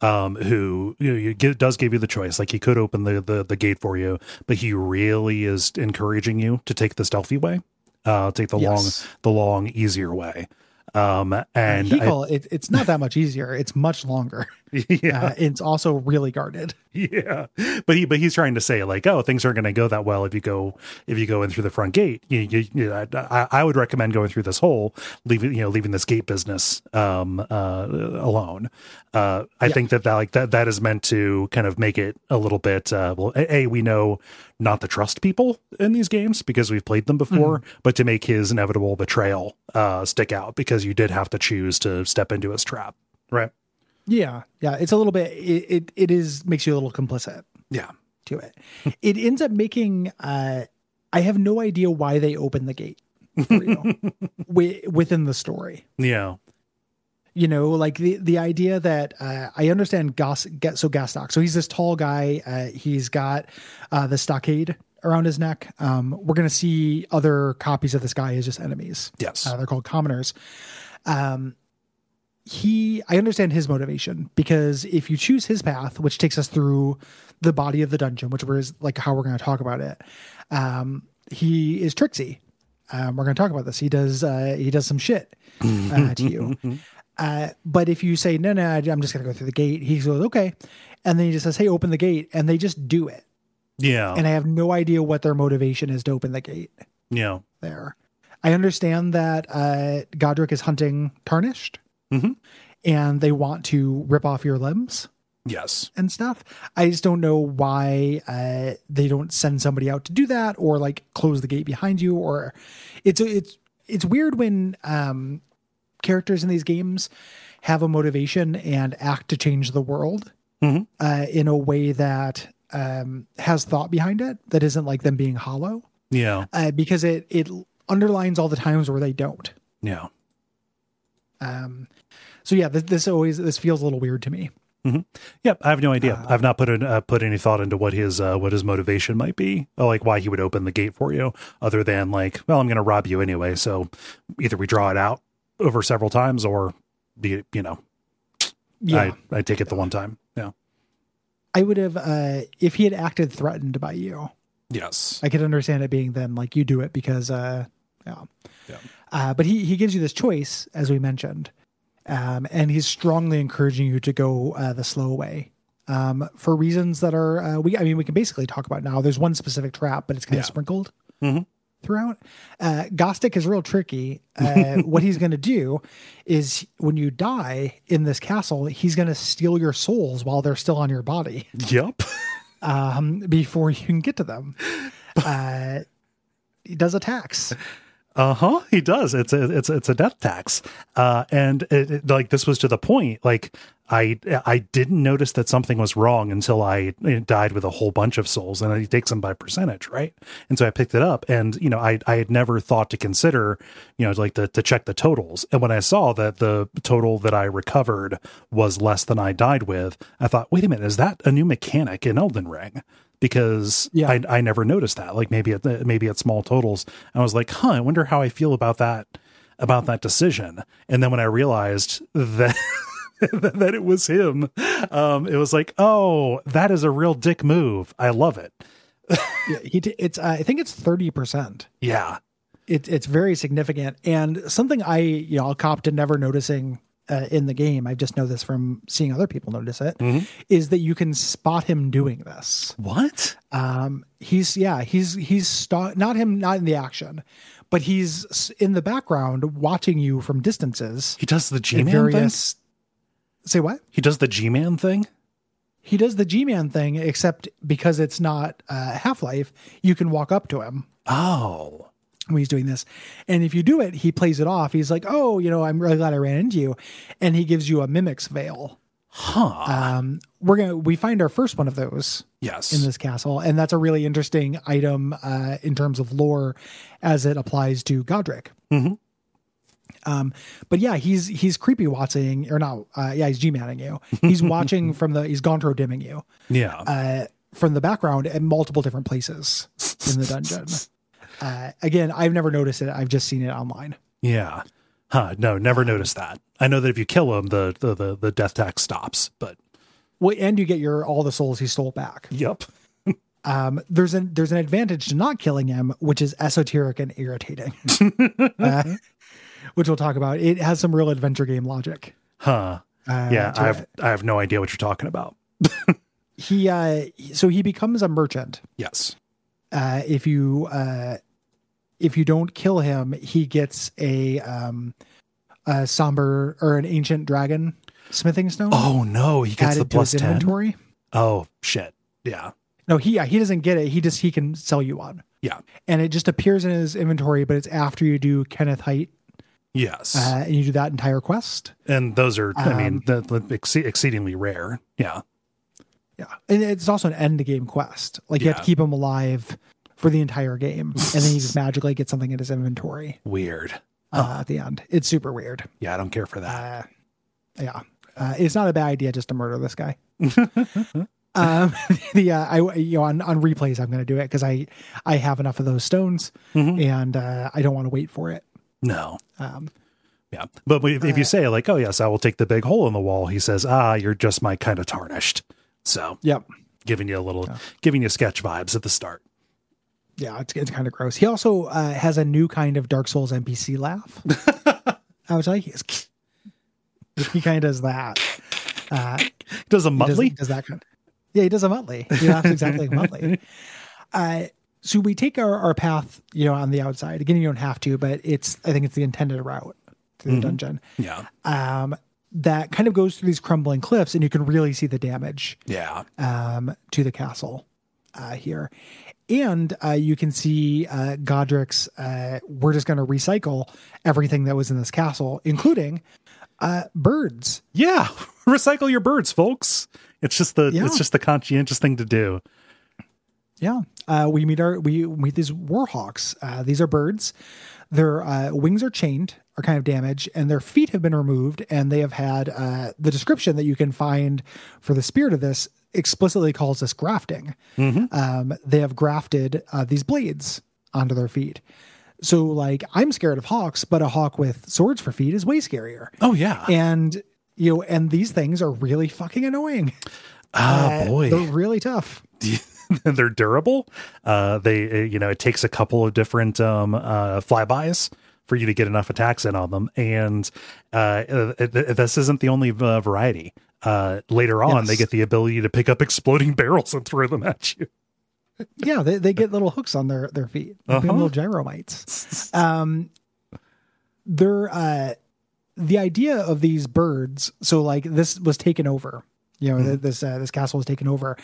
um, who you know, you give, does give you the choice. Like he could open the, the, the gate for you, but he really is encouraging you to take the stealthy way, uh, take the yes. long, the long, easier way. Um, and Hegel, I, it, it's not that much easier. It's much longer. Yeah. Uh, it's also really guarded. Yeah. But he, but he's trying to say like, oh, things aren't going to go that well. If you go, if you go in through the front gate, you, you, you I, I would recommend going through this hole, leaving, you know, leaving this gate business, um, uh, alone. Uh, I yeah. think that that, like that, that is meant to kind of make it a little bit, uh, well, A, we know not to trust people in these games because we've played them before, mm-hmm. but to make his inevitable betrayal, uh, stick out because you did have to choose to step into his trap. Right. Yeah. Yeah. It's a little bit, it, it, it is, makes you a little complicit. Yeah. To it. It ends up making, uh, I have no idea why they open the gate for you w- within the story. Yeah. You know, like the, the idea that, uh, I understand Goss, so Gostoc, so he's this tall guy. Uh, he's got, uh, the stockade around his neck. Um, we're going to see other copies of this guy as just enemies. Yes. Uh, they're called commoners. Um, He, I understand his motivation because if you choose his path, which takes us through the body of the dungeon, which is like how we're going to talk about it. Um, he is tricksy. Um, we're going to talk about this. He does, uh, he does some shit uh, to you. Uh, but if you say, no, no, I'm just going to go through the gate. He goes, okay. And then he just says, hey, open the gate. And they just do it. Yeah. And I have no idea what their motivation is to open the gate. Yeah. There. I understand that, uh, Godrick is hunting Tarnished. Mm-hmm. And they want to rip off your limbs. Yes. And stuff. I just don't know why uh, they don't send somebody out to do that or like close the gate behind you. Or it's, it's, it's weird when um, characters in these games have a motivation and act to change the world mm-hmm. uh, in a way that um, has thought behind it. That isn't like them being hollow. Yeah. Uh, because it, it underlines all the times where they don't. Yeah. Um, so yeah, this, this always, this feels a little weird to me. Mm-hmm. Yeah. I have no idea. Uh, I've not put in, uh, put any thought into what his, uh, what his motivation might be, or like why he would open the gate for you other than like, well, I'm going to rob you anyway. So either we draw it out over several times or you, you know, yeah. I, I take it the one time. Yeah. I would have, uh, if he had acted threatened by you. Yes. I could understand it being them. Like you do it because, uh, yeah. Yeah. Uh, but he, he gives you this choice, as we mentioned, um, and he's strongly encouraging you to go uh, the slow way um, for reasons that are, uh, we. I mean, we can basically talk about now. There's one specific trap, but it's kind yeah. of sprinkled mm-hmm. throughout. Uh, Gostoc is real tricky. Uh, what he's going to do is when you die in this castle, he's going to steal your souls while they're still on your body. Yep. um, before you can get to them. Uh, he does attacks. Uh-huh. He does. It's a, it's, it's a death tax. Uh, and it, it, like, this was to the point, like I, I didn't notice that something was wrong until I died with a whole bunch of souls and he takes them by percentage. Right. And so I picked it up and, you know, I, I had never thought to consider, you know, like to, to check the totals. And when I saw that the total that I recovered was less than I died with, I thought, wait a minute, is that a new mechanic in Elden Ring? Because yeah. I, I never noticed that. Like maybe at the, maybe at small totals, I was like, huh, I wonder how I feel about that, about that decision. And then when I realized that, that it was him, um, it was like, oh, that is a real dick move. I love it. yeah, he did, it's, uh, I think it's thirty percent. Yeah. It, it's very significant. And something I, you know, I'll cop to never noticing uh, in the game. I just know this from seeing other people notice it mm-hmm. is that you can spot him doing this. What? Um, he's, yeah, he's, he's st- not him, not in the action, but he's in the background watching you from distances. He does the G-Man various, thing? Say what? He does the G-Man thing? He does the G-Man thing, except because it's not uh, Half-Life, you can walk up to him. Oh. When he's doing this, and if you do it, he plays it off. He's like, oh, you know, I'm really glad I ran into you, and he gives you a Mimic's Veil. Huh. Um, we're gonna we find our first one of those. Yes. In this castle, and that's a really interesting item uh, in terms of lore as it applies to Godrick. Mm-hmm. Um, but yeah, he's he's creepy watching or not. Uh, yeah, he's G-manning you. He's watching from the he's Gontro dimming you. Yeah. Uh, from the background at multiple different places in the dungeon. Uh, again, I've never noticed it. I've just seen it online. Yeah. Huh. No, never noticed that. I know that if you kill him, the the the, the death tax stops, but. Well, and you get your all the souls he stole back. Yep. um, there's an there's an advantage to not killing him, which is esoteric and irritating, uh, which we'll talk about. It has some real adventure game logic. Huh. Uh, yeah, I have it. I have no idea what you're talking about. he uh, so he becomes a merchant. Yes. Uh, if you uh, if you don't kill him, he gets a um, a somber or an ancient dragon. Smithing stone. Oh no, he gets the plus ten inventory. Oh shit. Yeah. No, he yeah, he doesn't get it. He just he can sell you one. Yeah. And it just appears in his inventory, but it's after you do Kenneth Heide. Yes. Uh, and you do that entire quest. And those are, um, I mean, the, ex- exceedingly rare. Yeah. Yeah. And it's also an end game quest. Like you yeah. have to keep him alive for the entire game, and then he just magically gets something in his inventory. Weird. Huh. Uh, at the end, it's super weird. Yeah, I don't care for that. Uh, yeah. Uh, it's not a bad idea just to murder this guy. um, the uh, I you know on, on replays I'm going to do it because I I have enough of those stones mm-hmm. and uh, I don't want to wait for it. No. Um. Yeah, but if, uh, if you say like, "Oh yes, I will take the big hole in the wall," he says, "Ah, you're just my kind of tarnished." So yep, giving you a little, yeah. giving you sketch vibes at the start. Yeah, it's it's kind of gross. He also uh, has a new kind of Dark Souls N P C laugh. I was like. It's... He kind of does that. Uh, does a Muttley? Does, does that kind of, yeah, he does a Muttley. He laughs exactly like Muttley. Uh, so we take our, our path, you know, on the outside. Again, you don't have to, but it's, I think it's the intended route to the mm-hmm. dungeon. Yeah. Um, that kind of goes through these crumbling cliffs, and you can really see the damage. Yeah. Um, to the castle uh, here. And uh, you can see uh, Godrick's, uh, we're just going to recycle everything that was in this castle, including... Uh, birds. Yeah. Recycle your birds, folks. It's just the, yeah. it's just the conscientious thing to do. Yeah. Uh, we meet our, we meet these warhawks. Uh, these are birds. Their uh, wings are chained, are kind of damaged, and their feet have been removed. And they have had uh, the description that you can find for the spirit of this explicitly calls this grafting. Mm-hmm. Um, they have grafted uh, these blades onto their feet. So, like, I'm scared of hawks, but a hawk with swords for feet is way scarier. Oh, yeah. And, you know, and these things are really fucking annoying. Oh, uh, boy. They're really tough. They're durable. Uh, they, you know, it takes a couple of different um, uh, flybys for you to get enough attacks in on them. And uh, it, it, this isn't the only uh, variety. Uh, later on, yes. they get the ability to pick up exploding barrels and throw them at you. Yeah, they, they get little hooks on their, their feet. Uh-huh. Little gyromites. Um, they're, uh, the idea of these birds, so like this was taken over. You know, mm. this uh, this castle was taken over.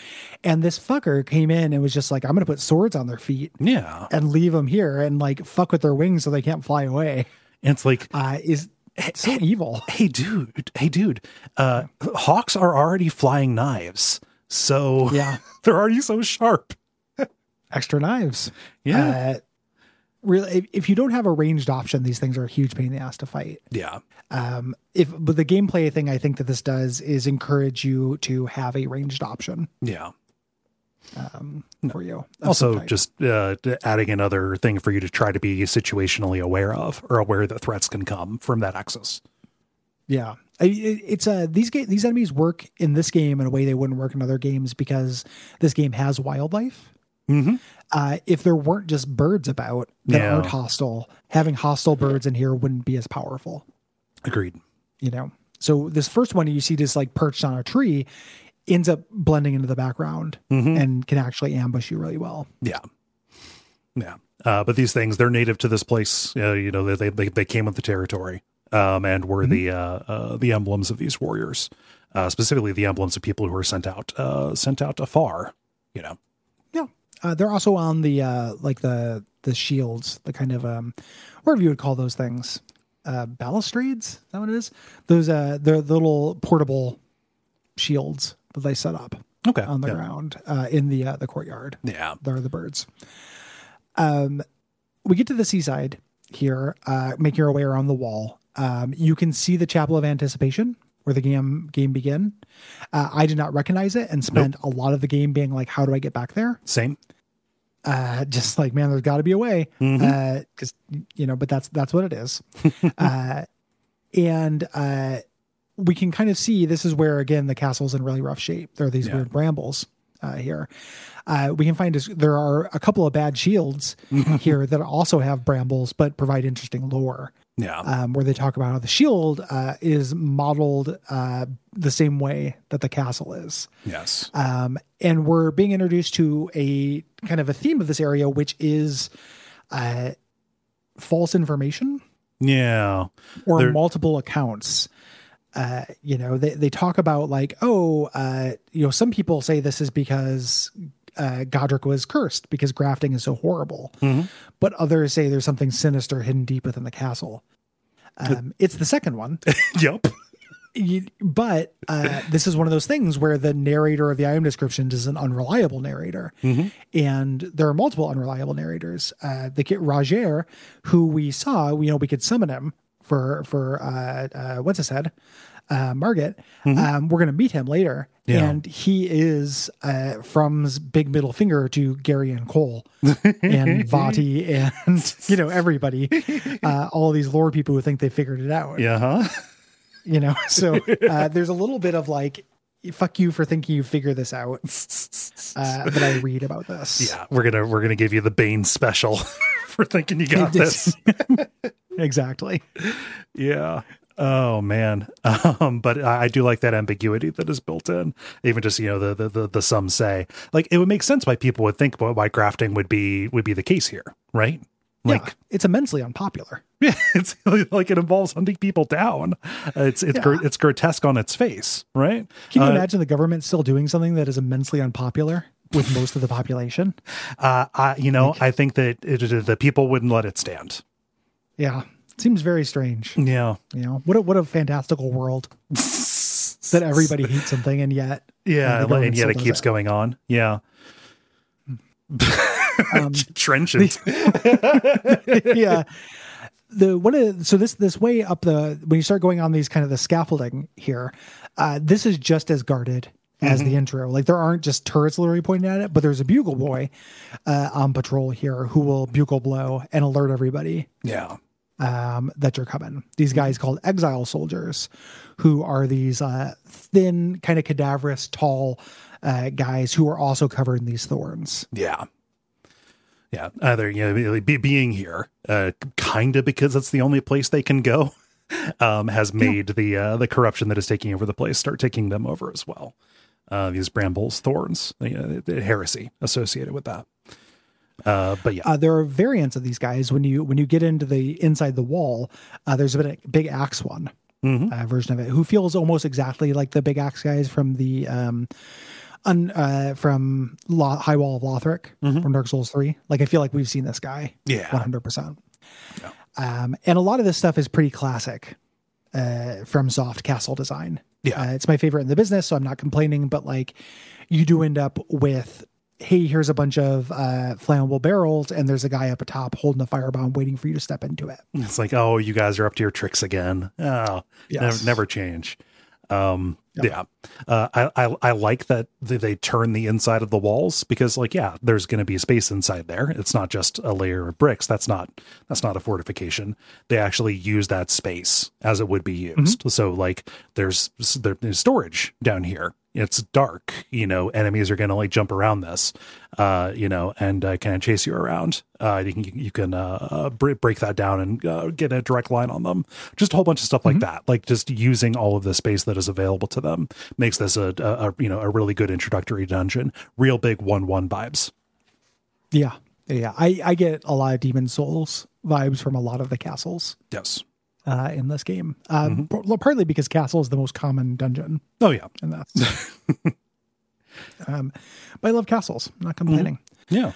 And this fucker came in and was just like, I'm going to put swords on their feet. Yeah. And leave them here and like fuck with their wings so they can't fly away. And it's like... Uh, is it's so hey, evil. Hey, dude. Hey, dude. Uh, hawks are already flying knives. So yeah. they're already so sharp. Extra knives. Yeah. Uh, really, if, if you don't have a ranged option, these things are a huge pain in the ass to fight. Yeah. Um, if but the gameplay thing I think that this does is encourage you to have a ranged option. Yeah. Um, no. For you. Also, just uh, adding another thing for you to try to be situationally aware of or aware that threats can come from that axis. Yeah. It's uh these ga- these enemies work in this game in a way they wouldn't work in other games because this game has wildlife. Mm-hmm. Uh, if there weren't just birds about that yeah. aren't hostile, having hostile birds in here wouldn't be as powerful. Agreed. You know, so this first one you see just like perched on a tree ends up blending into the background mm-hmm. and can actually ambush you really well. Yeah. Yeah. Uh, but these things, they're native to this place. Uh, you know, they, they, they came with the territory um, and were mm-hmm. the, uh, uh, the emblems of these warriors, uh, specifically the emblems of people who were sent out, uh, sent out afar, you know? Yeah. Uh, they're also on the, uh, like the, the shields, the kind of, um, whatever you would call those things, uh, balustrades. Is that what it is? Those, uh, they're the little portable shields that they set up okay. on the yeah. ground, uh, in the, uh, the courtyard. Yeah. There are the birds. Um, we get to the seaside here, uh, make your way around the wall. Um, you can see the Chapel of Anticipation where the game game begin. Uh, I did not recognize it and spent nope. a lot of the game being like, how do I get back there? Same. Uh, just like, man, there's got to be a way. Mm-hmm. Uh, 'cause, you know, but that's that's what it is. uh, and uh, we can kind of see this is where, again, the castle's in really rough shape. There are these yeah. weird brambles uh, here. Uh, we can find there are a couple of bad shields here that also have brambles but provide interesting lore. Yeah, um, where they talk about how the shield uh, is modeled uh, the same way that the castle is. Yes. Um, and we're being introduced to a kind of a theme of this area, which is uh, false information. Yeah. Or They're... multiple accounts. Uh, you know, they, they talk about like, oh, uh, you know, some people say this is because uh, Godrick was cursed because grafting is so horrible. Mm-hmm. But others say there's something sinister hidden deep within the castle. Um, it's the second one. Yep. You, but uh, this is one of those things where the narrator of the I M descriptions is an unreliable narrator. Mm-hmm. And there are multiple unreliable narrators. Uh, the kid Rogier, who we saw, you know, we could summon him for, for uh, uh, what's his head? Uh, Margit. Mm-hmm. Um, we're going to meet him later. Yeah. And he is uh, From's big middle finger to Gary and Cole and Vati and, you know, everybody, uh, all these lore people who think they figured it out. Yeah. Huh? You know, so uh, there's a little bit of like, fuck you for thinking you figure this out uh, that I read about this. Yeah. We're going to, we're going to give you the Bane special for thinking you got this. Exactly. Yeah. Oh man. Um, but I do like that ambiguity that is built in, even just, you know, the, the, the, the, some say like, it would make sense why people would think why grafting would be, would be the case here. Right. Like yeah, it's immensely unpopular. Yeah. It's like, it involves hunting people down. It's, it's, yeah. gr- it's grotesque on its face. Right. Can you uh, imagine the government still doing something that is immensely unpopular with most of the population? Uh, I, you know, like, I think that it, it, the people wouldn't let it stand. Yeah. Seems very strange. Yeah. You know, what a, what a fantastical world that everybody hates something and yet. Yeah. And, and yet it keeps it. going on. Yeah. Um, Trenchant. The, yeah. The, one of the, so this, this way up the, when you start going on these kind of the scaffolding here, uh, this is just as guarded as mm-hmm. the intro. Like there aren't just turrets literally pointing at it, but there's a bugle boy uh, on patrol here who will bugle blow and alert everybody. Yeah. Um, that you're coming. These guys called Exile Soldiers, who are these uh, thin, kind of cadaverous, tall uh, guys who are also covered in these thorns. Yeah, yeah. Either you know, be, being here, uh, kind of because it's the only place they can go, um, has made yeah. the uh, the corruption that is taking over the place start taking them over as well. Uh, these brambles, thorns, you know, the heresy associated with that. Uh, but yeah, uh, there are variants of these guys. When you, when you get into the inside the wall, uh, there's a, bit of a big axe one, mm-hmm. uh, version of it who feels almost exactly like the big axe guys from the, um, un, uh, from Lo- High Wall of Lothric mm-hmm. from Dark Souls three. Like, I feel like we've seen this guy. Yeah. one hundred percent. Yeah. Um, and a lot of this stuff is pretty classic, uh, FromSoft castle design. Yeah. Uh, it's my favorite in the business, so I'm not complaining, but like you do end up with, hey, here's a bunch of uh, flammable barrels, and there's a guy up atop holding a firebomb waiting for you to step into it. It's like, oh, you guys are up to your tricks again. Oh, yes. never, never change. Um, yep. Yeah. Uh, I, I I like that they turn the inside of the walls because, like, yeah, there's going to be space inside there. It's not just a layer of bricks. That's not that's not a fortification. They actually use that space as it would be used. Mm-hmm. So, like, there's, there's storage down here. It's dark, you know, enemies are going to like jump around this, uh, you know, and uh, kind of chase you around. Uh, you can, you can uh, uh, break that down and uh, get a direct line on them. Just a whole bunch of stuff like mm-hmm. that. Like just using all of the space that is available to them makes this a, a, a you know, a really good introductory dungeon, real big one, one vibes. Yeah. Yeah. I, I get a lot of Demon Souls vibes from a lot of the castles. Yes. Uh, in this game, uh, mm-hmm. p- partly because castle is the most common dungeon. Oh yeah, and that's. um, but I love castles. I'm not complaining. Mm-hmm. Yeah.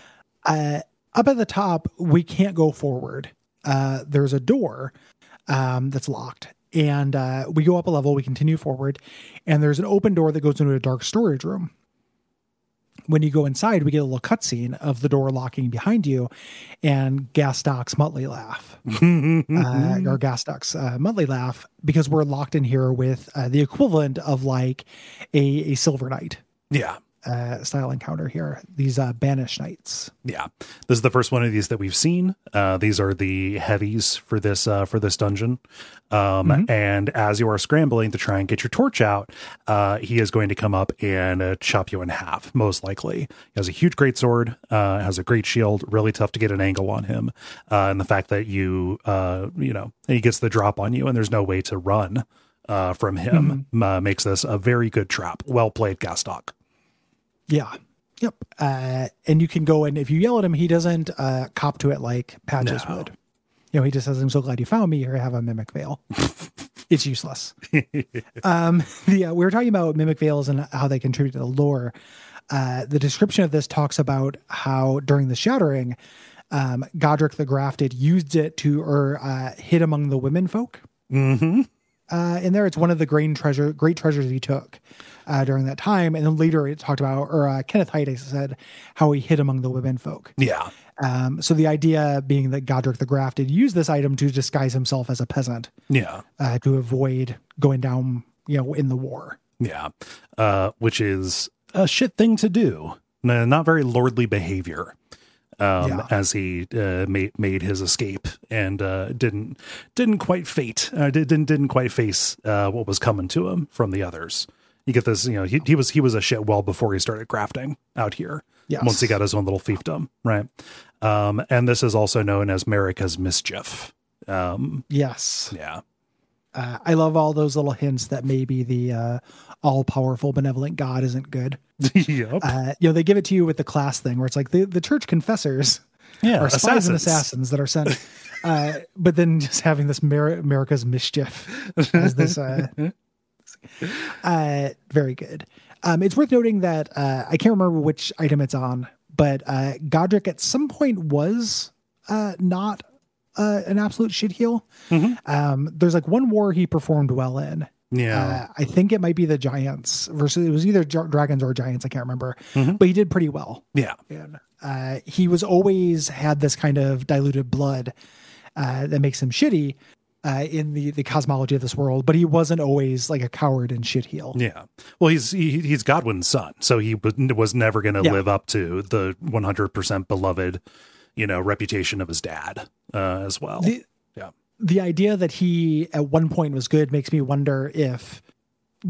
Uh, up at the top, we can't go forward. Uh, there's a door um, that's locked, and uh, we go up a level. We continue forward, and there's an open door that goes into a dark storage room, when you go inside, we get a little cutscene of the door locking behind you and Gastoc's Muttley laugh, uh, or Gastoc's uh, Muttley laugh, because we're locked in here with uh, the equivalent of like a, a Silver Knight. Yeah. Uh, style encounter here. These uh, Banished Knights. Yeah, this is the first one of these that we've seen. Uh, these are the heavies for this uh, for this dungeon. Um, mm-hmm. And as you are scrambling to try and get your torch out, uh, he is going to come up and uh, chop you in half, most likely. He has a huge greatsword, uh, has a great shield. Really tough to get an angle on him, uh, and the fact that you uh, you know he gets the drop on you, and there's no way to run uh, from him mm-hmm. uh, makes this a very good trap. Well played, Gostoc. Yeah. Yep. Uh, and you can go, and if you yell at him, he doesn't uh, cop to it like Patches no. would. You know, he just says, "I'm so glad you found me. Here, I have a Mimic Veil." It's useless. um, yeah, we were talking about Mimic Veils and how they contribute to the lore. Uh, the description of this talks about how during the Shattering, um, Godrick the Grafted used it to or uh, hid among the women folk. Mm-hmm. Uh, in there, it's one of the great treasure, great treasures he took uh, during that time. And then later it talked about, or uh, Kenneth Heide said how he hid among the women folk. Yeah. Um, so the idea being that Godrick the Grafted used this item to disguise himself as a peasant. Yeah. Uh, to avoid going down, you know, in the war. Yeah. Uh, which is a shit thing to do. No, not very lordly behavior. Um, yeah. As he uh, made made his escape and uh, didn't didn't quite fate uh, didn't didn't quite face uh, what was coming to him from the others. You get this, you know, he he was he was a shit well before he started grafting out here. Yes. Once he got his own little fiefdom, right? Um, and this is also known as Marika's mischief. Um, yes, yeah. Uh, I love all those little hints that maybe the uh, all-powerful benevolent God isn't good. Yep. Uh, you know, they give it to you with the class thing where it's like the, the church confessors yeah, are spies assassins. and assassins that are sent. uh, but then just having this Mar- Marika's mischief as this. Uh, uh, very good. Um, it's worth noting that uh, I can't remember which item it's on, but uh, Godrick at some point was uh, not Uh, an absolute shit heel. Mm-hmm. Um, there's like one war he performed well in. Yeah. Uh, I think it might be the Giants versus, it was either gi- Dragons or Giants. I can't remember, mm-hmm. but he did pretty well. Yeah. And, uh, he was always had this kind of diluted blood uh, that makes him shitty uh, in the, the cosmology of this world, but he wasn't always like a coward and shit heel. Yeah. Well, he's, he, he's Godwin's son. So he was never going to yeah. live up to the one hundred percent beloved, you know, reputation of his dad uh, as well. The, yeah. The idea that he at one point was good makes me wonder if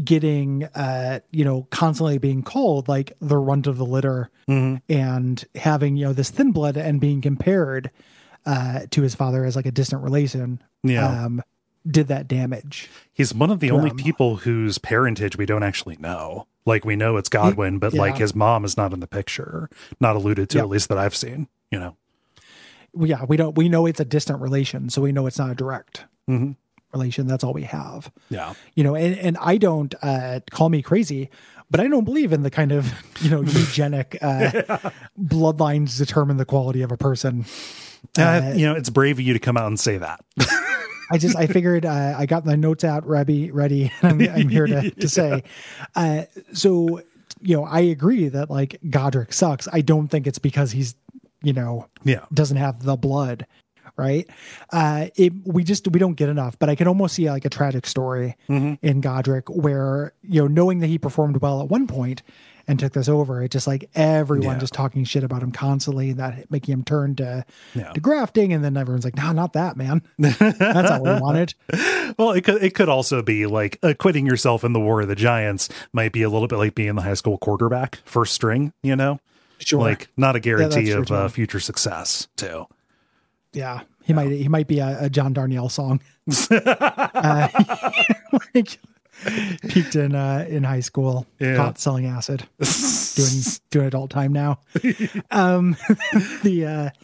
getting, uh, you know, constantly being called like the runt of the litter mm-hmm. and having, you know, this thin blood and being compared uh, to his father as like a distant relation. Yeah. Um, did that damage. He's one of the only um, people whose parentage we don't actually know. Like we know it's Godwin, but yeah. like his mom is not in the picture, not alluded to yeah. at least that I've seen, you know? Yeah, we don't, we know it's a distant relation, so we know it's not a direct mm-hmm. relation. That's all we have. Yeah. You know, and, and I don't, uh, call me crazy, but I don't believe in the kind of, you know, eugenic, uh, yeah. bloodlines determine the quality of a person. Uh, uh, you know, it's brave of you to come out and say that. I just, I figured uh, I got my notes out ready, ready, and I'm, I'm here to, to say. Uh, so, you know, I agree that, like, Godrick sucks. I don't think it's because he's, you know, yeah. doesn't have the blood, right? Uh, it, we just, we don't get enough. But I can almost see, like, a tragic story mm-hmm. in Godrick where, you know, knowing that he performed well at one point and took this over, it just, like, everyone yeah. just talking shit about him constantly, that making him turn to, yeah. to grafting, and then everyone's like, no, not that, man. That's not what we wanted. Well, it could it could also be like acquitting yourself in the War of the Giants might be a little bit like being the high school quarterback, first string, you know? Sure. Like, not a guarantee yeah, of uh, future success, too. Yeah, he yeah. might he might be a, a John Darnielle song. uh, like, peaked in uh in high school, yeah. caught selling acid, doing doing adult time now. Um the uh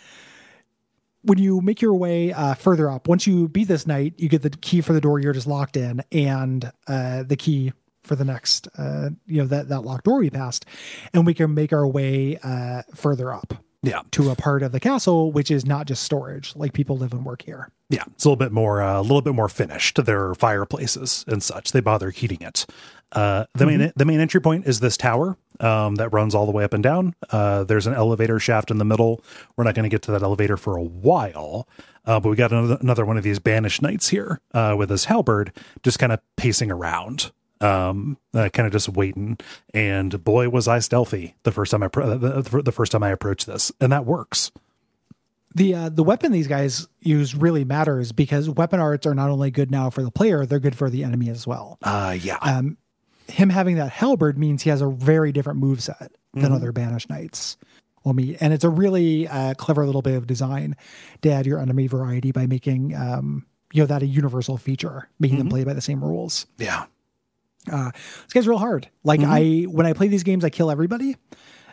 when you make your way uh further up, once you beat this knight, you get the key for the door you're just locked in, and uh the key for the next uh you know that that locked door we passed, and we can make our way uh further up. yeah. to a part of the castle, which is not just storage. Like, people live and work here. Yeah. It's a little bit more, a uh, little bit more finished. There are fireplaces and such. They bother heating it. Uh, the mm-hmm. main, the main entry point is this tower, um, that runs all the way up and down. Uh, there's an elevator shaft in the middle. We're not going to get to that elevator for a while. Uh, but we got another, another one of these Banished Knights here, uh, with his halberd, just kind of pacing around. Um, uh, kind of just waiting, and boy, was I stealthy the first time I pro- the, the, the first time I approached this, and that works. The uh, the weapon these guys use really matters, because weapon arts are not only good now for the player, they're good for the enemy as well. Uh, yeah. Um, him having that halberd means he has a very different moveset than mm-hmm. other Banished Knights will meet, and it's a really uh, clever little bit of design to add your enemy variety by making um you know that a universal feature, making mm-hmm. them play by the same rules. Yeah. Uh, this guy's real hard. Like mm-hmm. I, when I play these games, I kill everybody,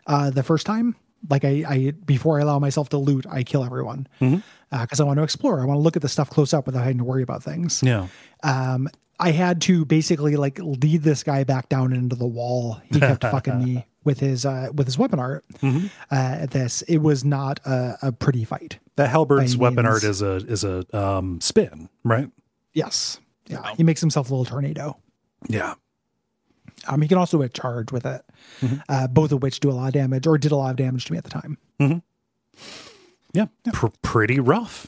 uh, the first time, like I, I, before I allow myself to loot, I kill everyone, mm-hmm. uh, cause I want to explore. I want to look at the stuff close up without having to worry about things. Yeah. Um, I had to basically like lead this guy back down into the wall. He kept fucking me with his, uh, with his weapon art, mm-hmm. uh, at this. It was not a, a pretty fight. The halberd's weapon art is a, is a, um, spin, right? Yes. Yeah. Oh. He makes himself a little tornado. Yeah. Um, he can also hit charge with it, mm-hmm. uh, both of which do a lot of damage, or did a lot of damage to me at the time. Mm-hmm. Yeah, yeah. P- pretty rough.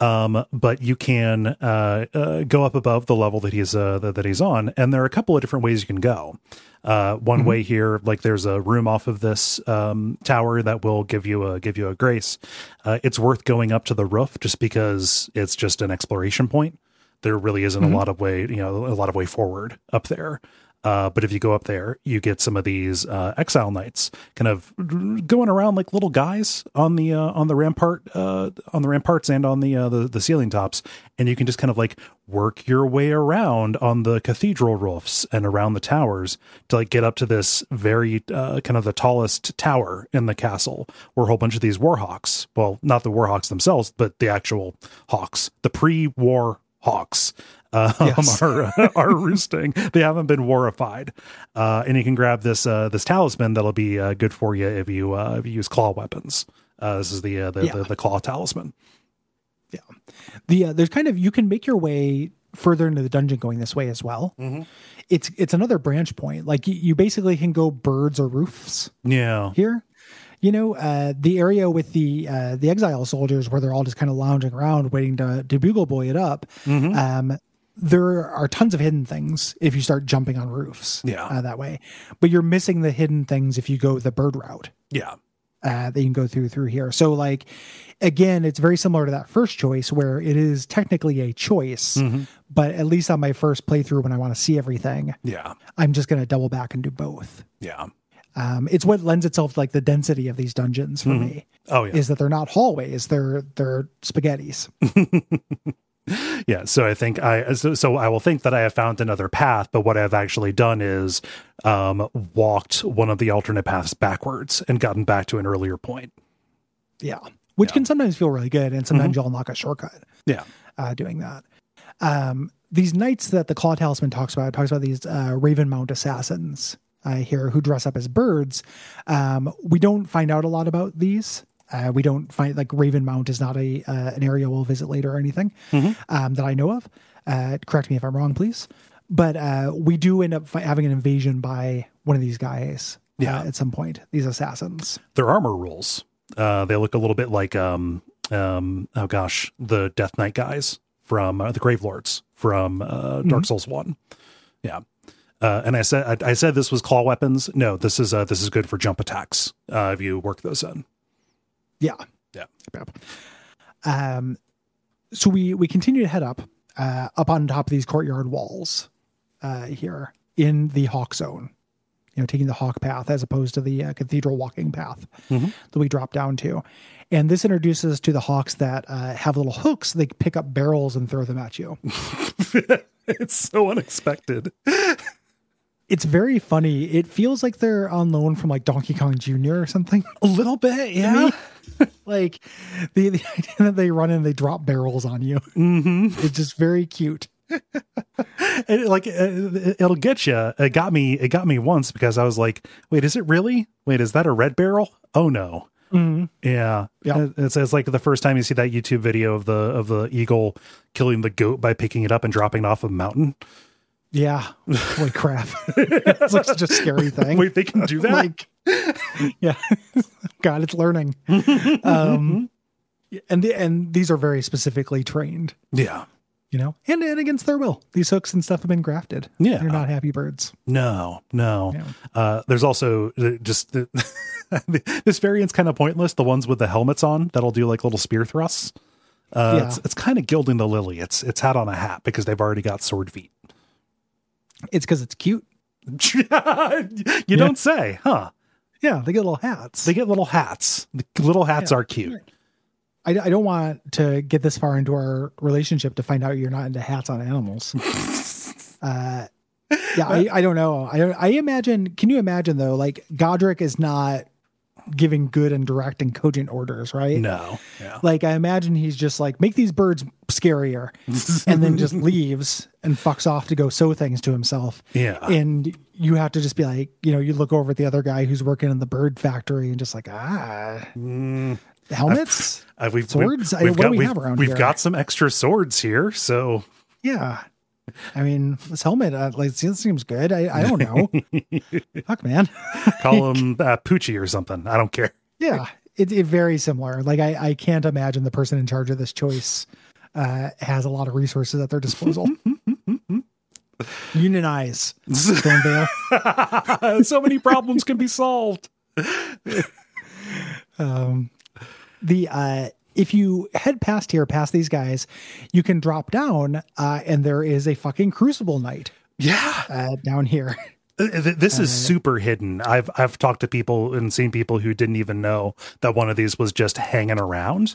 Um, but you can uh, uh, go up above the level that he's uh, that he's on, and there are a couple of different ways you can go. Uh, one mm-hmm. way here, like there's a room off of this um, tower that will give you a give you a grace. Uh, it's worth going up to the roof just because it's just an exploration point. There really isn't mm-hmm. a lot of way, you know, a lot of way forward up there. Uh, but if you go up there, you get some of these uh, Exile Knights kind of going around like little guys on the uh, on the rampart, uh, on the ramparts and on the, uh, the the ceiling tops. And you can just kind of like work your way around on the cathedral roofs and around the towers to like get up to this very uh, kind of the tallest tower in the castle, where a whole bunch of these warhawks. Well, not the warhawks themselves, but the actual hawks, the pre-war hawks. Um, yes. are, are roosting. They haven't been warified. Uh, and you can grab this, uh, this talisman that'll be uh, good for you if you, uh, if you use claw weapons. Uh, this is the, uh, the, yeah. the, the claw talisman. Yeah. The, uh, there's kind of, you can make your way further into the dungeon going this way as well. Mm-hmm. It's, it's another branch point. Like you, you basically can go birds or roofs. Yeah. Here. You know, uh, the area with the uh, the exile soldiers, where they're all just kind of lounging around waiting to, to bugle boy it up. Mm-hmm. Um, there are tons of hidden things if you start jumping on roofs yeah. uh, that way. But you're missing the hidden things if you go the bird route. Yeah. Uh, that you can go through through here. So, like, again, it's very similar to that first choice, where it is technically a choice, mm-hmm. but at least on my first playthrough, when I want to see everything, yeah, I'm just going to double back and do both. Yeah. Um, it's what lends itself to like the density of these dungeons for mm-hmm. me. Oh, yeah. Is that they're not hallways. They're, they're spaghettis. Yeah. So I think I, so, so I will think that I have found another path, but what I've actually done is, um, walked one of the alternate paths backwards and gotten back to an earlier point. Yeah. Which yeah. can sometimes feel really good. And sometimes mm-hmm. you'll knock a shortcut. Yeah. Uh, doing that. Um, these knights that the Claw Talisman talks about, talks about these, uh, Raven Mount assassins. Uh, here who dress up as birds. Um, we don't find out a lot about these. Uh, we don't find like Raven Mount is not a uh, an area we'll visit later or anything mm-hmm. um, that I know of. Uh, correct me if I'm wrong, please. But uh, we do end up fi- having an invasion by one of these guys yeah. uh, at some point. These assassins. Their armor rules. Uh, they look a little bit like um, um, oh gosh, the Death Knight guys from uh, the Gravelords from uh, Dark mm-hmm. Souls one. Yeah. Uh, and I said, I, I said this was claw weapons. No, this is uh, this is good for jump attacks. Uh, if you work those in, yeah, yeah. Um, so we we continue to head up, uh, up on top of these courtyard walls, uh, here in the hawk zone. You know, taking the hawk path as opposed to the uh, cathedral walking path mm-hmm. that we drop down to, and this introduces us to the hawks that uh, have little hooks. They pick up barrels and throw them at you. It's so unexpected. It's very funny. It feels like they're on loan from like Donkey Kong Junior or something. A little bit, yeah. Like the, the idea that they run and they drop barrels on you. Mm-hmm. It's just very cute. It, like it, it'll get you. It got me. It got me once because I was like, "Wait, is it really? Wait, is that a red barrel? Oh no! Mm-hmm. Yeah, yeah. It's, it's like the first time you see that YouTube video of the of the eagle killing the goat by picking it up and dropping it off a mountain. Yeah, holy crap! It's like such a scary thing. Wait, they can do that? Like, yeah, God, it's learning. Um, and the, and these are very specifically trained. Yeah. You know, and, and against their will, these hooks and stuff have been grafted. Yeah. They're not happy birds. No, no. Yeah. Uh, there's also just the, this variant's kind of pointless. The ones with the helmets on that'll do like little spear thrusts. Uh, yeah. It's, it's kind of gilding the lily. It's, it's hat on a hat because they've already got sword feet. It's because it's cute. you yeah. don't say, huh? Yeah. They get little hats. They get little hats. The little hats yeah. are cute. I don't want to get this far into our relationship to find out you're not into hats on animals. uh, yeah, I, I don't know. I, I imagine, can you imagine though, like Godrick is not giving good and direct and cogent orders, right? No. Yeah. Like I imagine he's just like, make these birds scarier and then just leaves and fucks off to go sew things to himself. Yeah. And you have to just be like, you know, you look over at the other guy who's working in the bird factory and just like, ah, mm. helmets, I've, I've, we've, swords. We've, we've I, what got, do we we've, have around we've here? We've got some extra swords here, so yeah. I mean, this helmet, uh, like, this seems good. I, I don't know. Fuck, man. Call him uh, Poochie or something. I don't care. Yeah, it's it very similar. Like, I, I can't imagine the person in charge of this choice uh, has a lot of resources at their disposal. Unionize. Stormveil. So many problems can be solved. um. The uh, if you head past here, past these guys, you can drop down uh, and there is a fucking Crucible Knight. Yeah. Uh, down here. This is uh, super hidden. I've I've talked to people and seen people who didn't even know that one of these was just hanging around.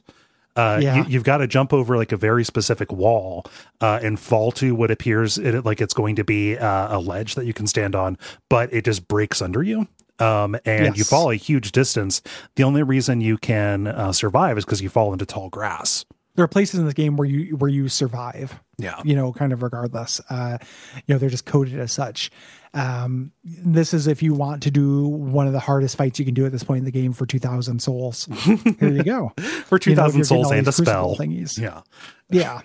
Uh, yeah. you, you've got to jump over like a very specific wall uh, and fall to what appears it, like it's going to be uh, a ledge that you can stand on, but it just breaks under you. Um, and yes. you fall a huge distance. The only reason you can uh, survive is because you fall into tall grass. There are places in this game where you, where you survive, yeah, you know, kind of regardless, uh, you know, they're just coded as such. Um, this is, if you want to do one of the hardest fights you can do at this point in the game for two thousand souls, here you go. For two thousand you know, souls and a spell thingies. Yeah. Yeah.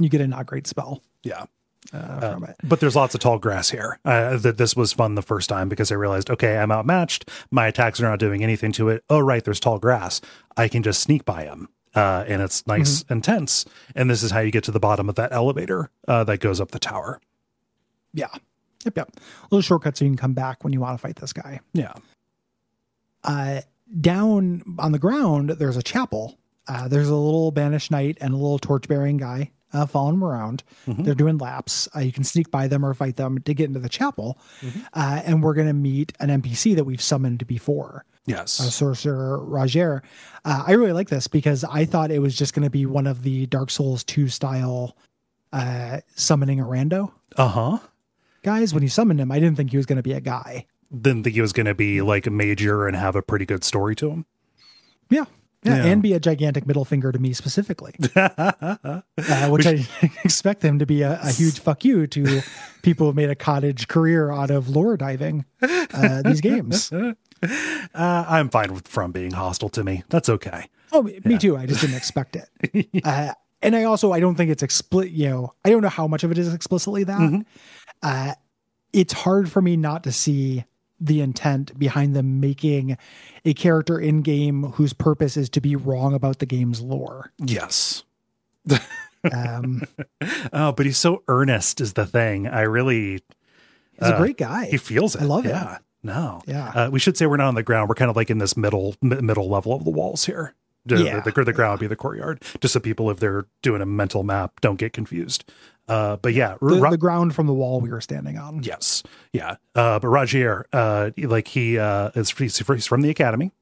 You get a not great spell. Yeah. Uh, uh, from it. But there's lots of tall grass here. Uh, that this was fun the first time because I realized, okay, I'm outmatched. My attacks are not doing anything to it. Oh, right. There's tall grass. I can just sneak by them. Uh, and it's nice mm-hmm. and tense. And this is how you get to the bottom of that elevator uh, that goes up the tower. Yeah. Yep. Yep. Little shortcuts. So you can come back when you want to fight this guy. Yeah. Uh, down on the ground, there's a chapel. Uh, there's a little banished knight and a little torch bearing guy. Uh, following them around. Mm-hmm. They're doing laps. Uh, you can sneak by them or fight them to get into the chapel. Mm-hmm. Uh, and we're going to meet an N P C that we've summoned before. Yes. Uh, Sorcerer Rogier. Uh, I really like this because I thought it was just going to be one of the Dark Souls two style uh, summoning a rando. Uh-huh. Guys, when you summoned him, I didn't think he was going to be a guy. Didn't think he was going to be like a major and have a pretty good story to him. Yeah. Yeah, yeah, and be a gigantic middle finger to me specifically, uh, which I expect them to be a, a huge fuck you to people who made a cottage career out of lore diving uh, these games. Uh, I'm fine with From being hostile to me. That's okay. Oh, me yeah. too. I just didn't expect it. Uh, and I also, I don't think it's explicit, you know, I don't know how much of it is explicitly that. Mm-hmm. Uh, it's hard for me not to see the intent behind them making a character in game whose purpose is to be wrong about the game's lore. Yes. um, oh, but he's so earnest is the thing. I really, he's uh, a great guy. He feels it. I love yeah. it. No. Yeah. Uh, we should say we're not on the ground. We're kind of like in this middle, m- middle level of the walls here. The, yeah. the, the, the ground yeah. would be the courtyard, just so people, if they're doing a mental map, don't get confused. Uh, but yeah, the, Ra- the ground from the wall we were standing on. Yes. Yeah. Uh, but Rogier, uh, like he, uh, is he's, he's from the academy.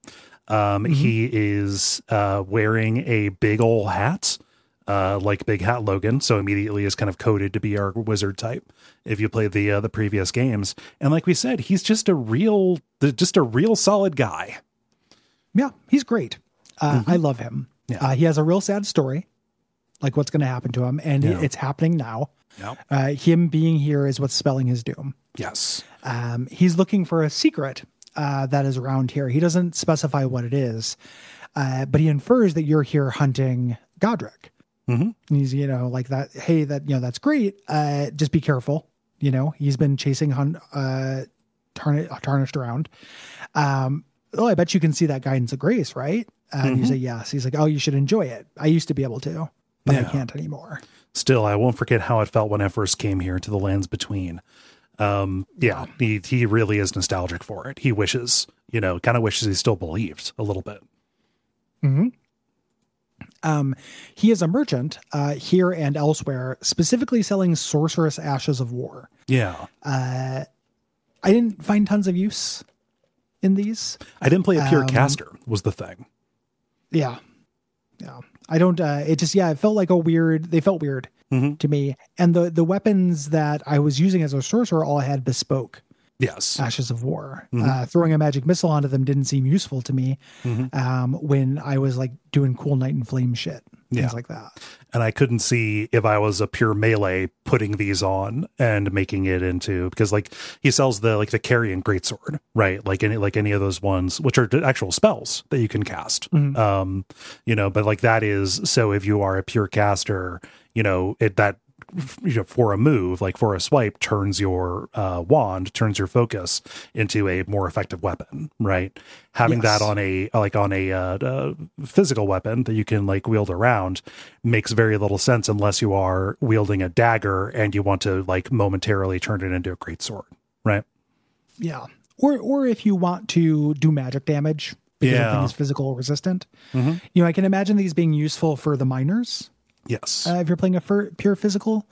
Um, mm-hmm. he is, uh, wearing a big ol' hat, uh, like Big Hat Logan. So immediately is kind of coded to be our wizard type. If you play the, uh, the previous games. And like we said, he's just a real, just a real solid guy. Yeah. He's great. Uh, mm-hmm. I love him. Yeah. Uh, he has a real sad story. Like what's going to happen to him. And yeah. it's happening now. Yeah. Uh, him being here is what's spelling his doom. Yes. Um, he's looking for a secret uh, that is around here. He doesn't specify what it is, uh, but he infers that you're here hunting Godrick. Mm-hmm. And he's, you know, like that. Hey, that, you know, that's great. Uh, just be careful. You know, he's been chasing hun- uh, tarn- tarnished around. Um, oh, I bet you can see that Guidance of Grace, right? Uh, mm-hmm. And you say yes. He's like, oh, you should enjoy it. I used to be able to, but yeah. I can't anymore. Still, I won't forget how it felt when I first came here to the Lands Between. Um, yeah, he, he really is nostalgic for it. He wishes, you know, kind of wishes he still believed a little bit. Mm-hmm. Um, he is a merchant uh, here and elsewhere, specifically selling sorceress ashes of war. Yeah. Uh, I didn't find tons of use in these. I didn't play a pure um, caster was the thing. Yeah. Yeah. I don't, uh, it just, yeah, it felt like a weird, they felt weird mm-hmm. to me. And the, the weapons that I was using as a sorcerer all had bespoke. Yes. Ashes of war. Mm-hmm. Uh, throwing a magic missile onto them didn't seem useful to me mm-hmm. um, when I was like doing cool Night in Flame shit. Things yeah. like that. And I couldn't see if I was a pure melee putting these on and making it into, because like he sells the, like the Carrion Greatsword, right? Like any, like any of those ones, which are actual spells that you can cast, mm-hmm. um, you know, but like that is, so if you are a pure caster, you know, it, that, you know, for a move, like for a swipe, turns your uh, wand, turns your focus into a more effective weapon, right? Having yes. that on a like on a uh, uh, physical weapon that you can like wield around makes very little sense unless you are wielding a dagger and you want to like momentarily turn it into a greatsword, right? Yeah, or or if you want to do magic damage because yeah. the thing is physical resistant. Mm-hmm. You know, I can imagine these being useful for the miners. Yes. Uh, if you're playing a fir- pure physical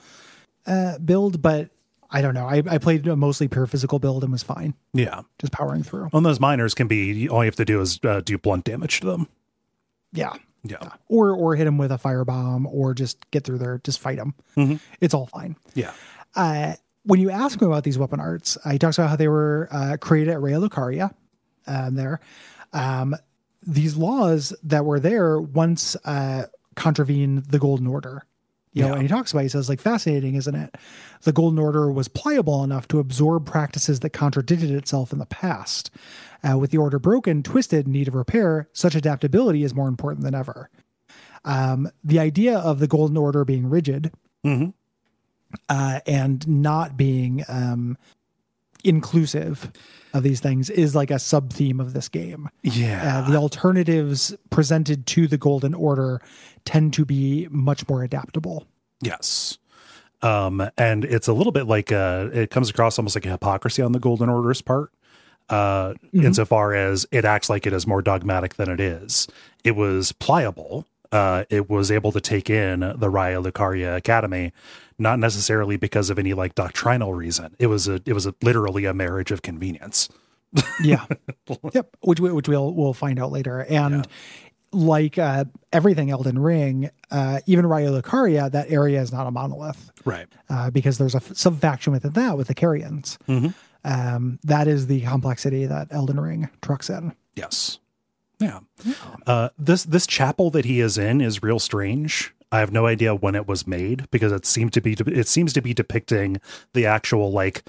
uh, build, but I don't know. I, I played a mostly pure physical build and was fine. Yeah. Just powering through. And those miners can be, all you have to do is uh, do blunt damage to them. Yeah. Yeah. yeah. Or, or hit them with a firebomb or just get through there, just fight them. Mm-hmm. It's all fine. Yeah. Uh, when you ask him about these weapon arts, uh, he talks about how they were uh, created at Raya Lucaria uh, there. Um, these laws that were there once, uh, contravene the Golden Order, you know, yeah. and he talks about, he says, like, fascinating, isn't it? The Golden Order was pliable enough to absorb practices that contradicted itself in the past. Uh, with the order broken, twisted, in need of repair, such adaptability is more important than ever. Um, the idea of the Golden Order being rigid mm-hmm. uh, and not being um, inclusive of these things is like a sub theme of this game. Yeah. Uh, the alternatives presented to the Golden Order tend to be much more adaptable. Yes. Um, and it's a little bit like uh it comes across almost like a hypocrisy on the Golden Order's part. Uh, mm-hmm. insofar as it acts like it is more dogmatic than it is. It was pliable. Uh, it was able to take in the Raya Lucaria Academy, not necessarily because of any like doctrinal reason. It was a, it was a, literally a marriage of convenience. yeah. Yep. Which we, which we'll, we'll find out later. And yeah. like, uh, everything Elden Ring, uh, even Raya Lucaria, that area is not a monolith, right? Uh, because there's a f- sub faction within that with the Carrions. Mm-hmm. Um, that is the complexity that Elden Ring trucks in. Yes. Yeah. Uh, this this chapel that he is in is real strange. I have no idea when it was made because it seemed to be it seems to be depicting the actual like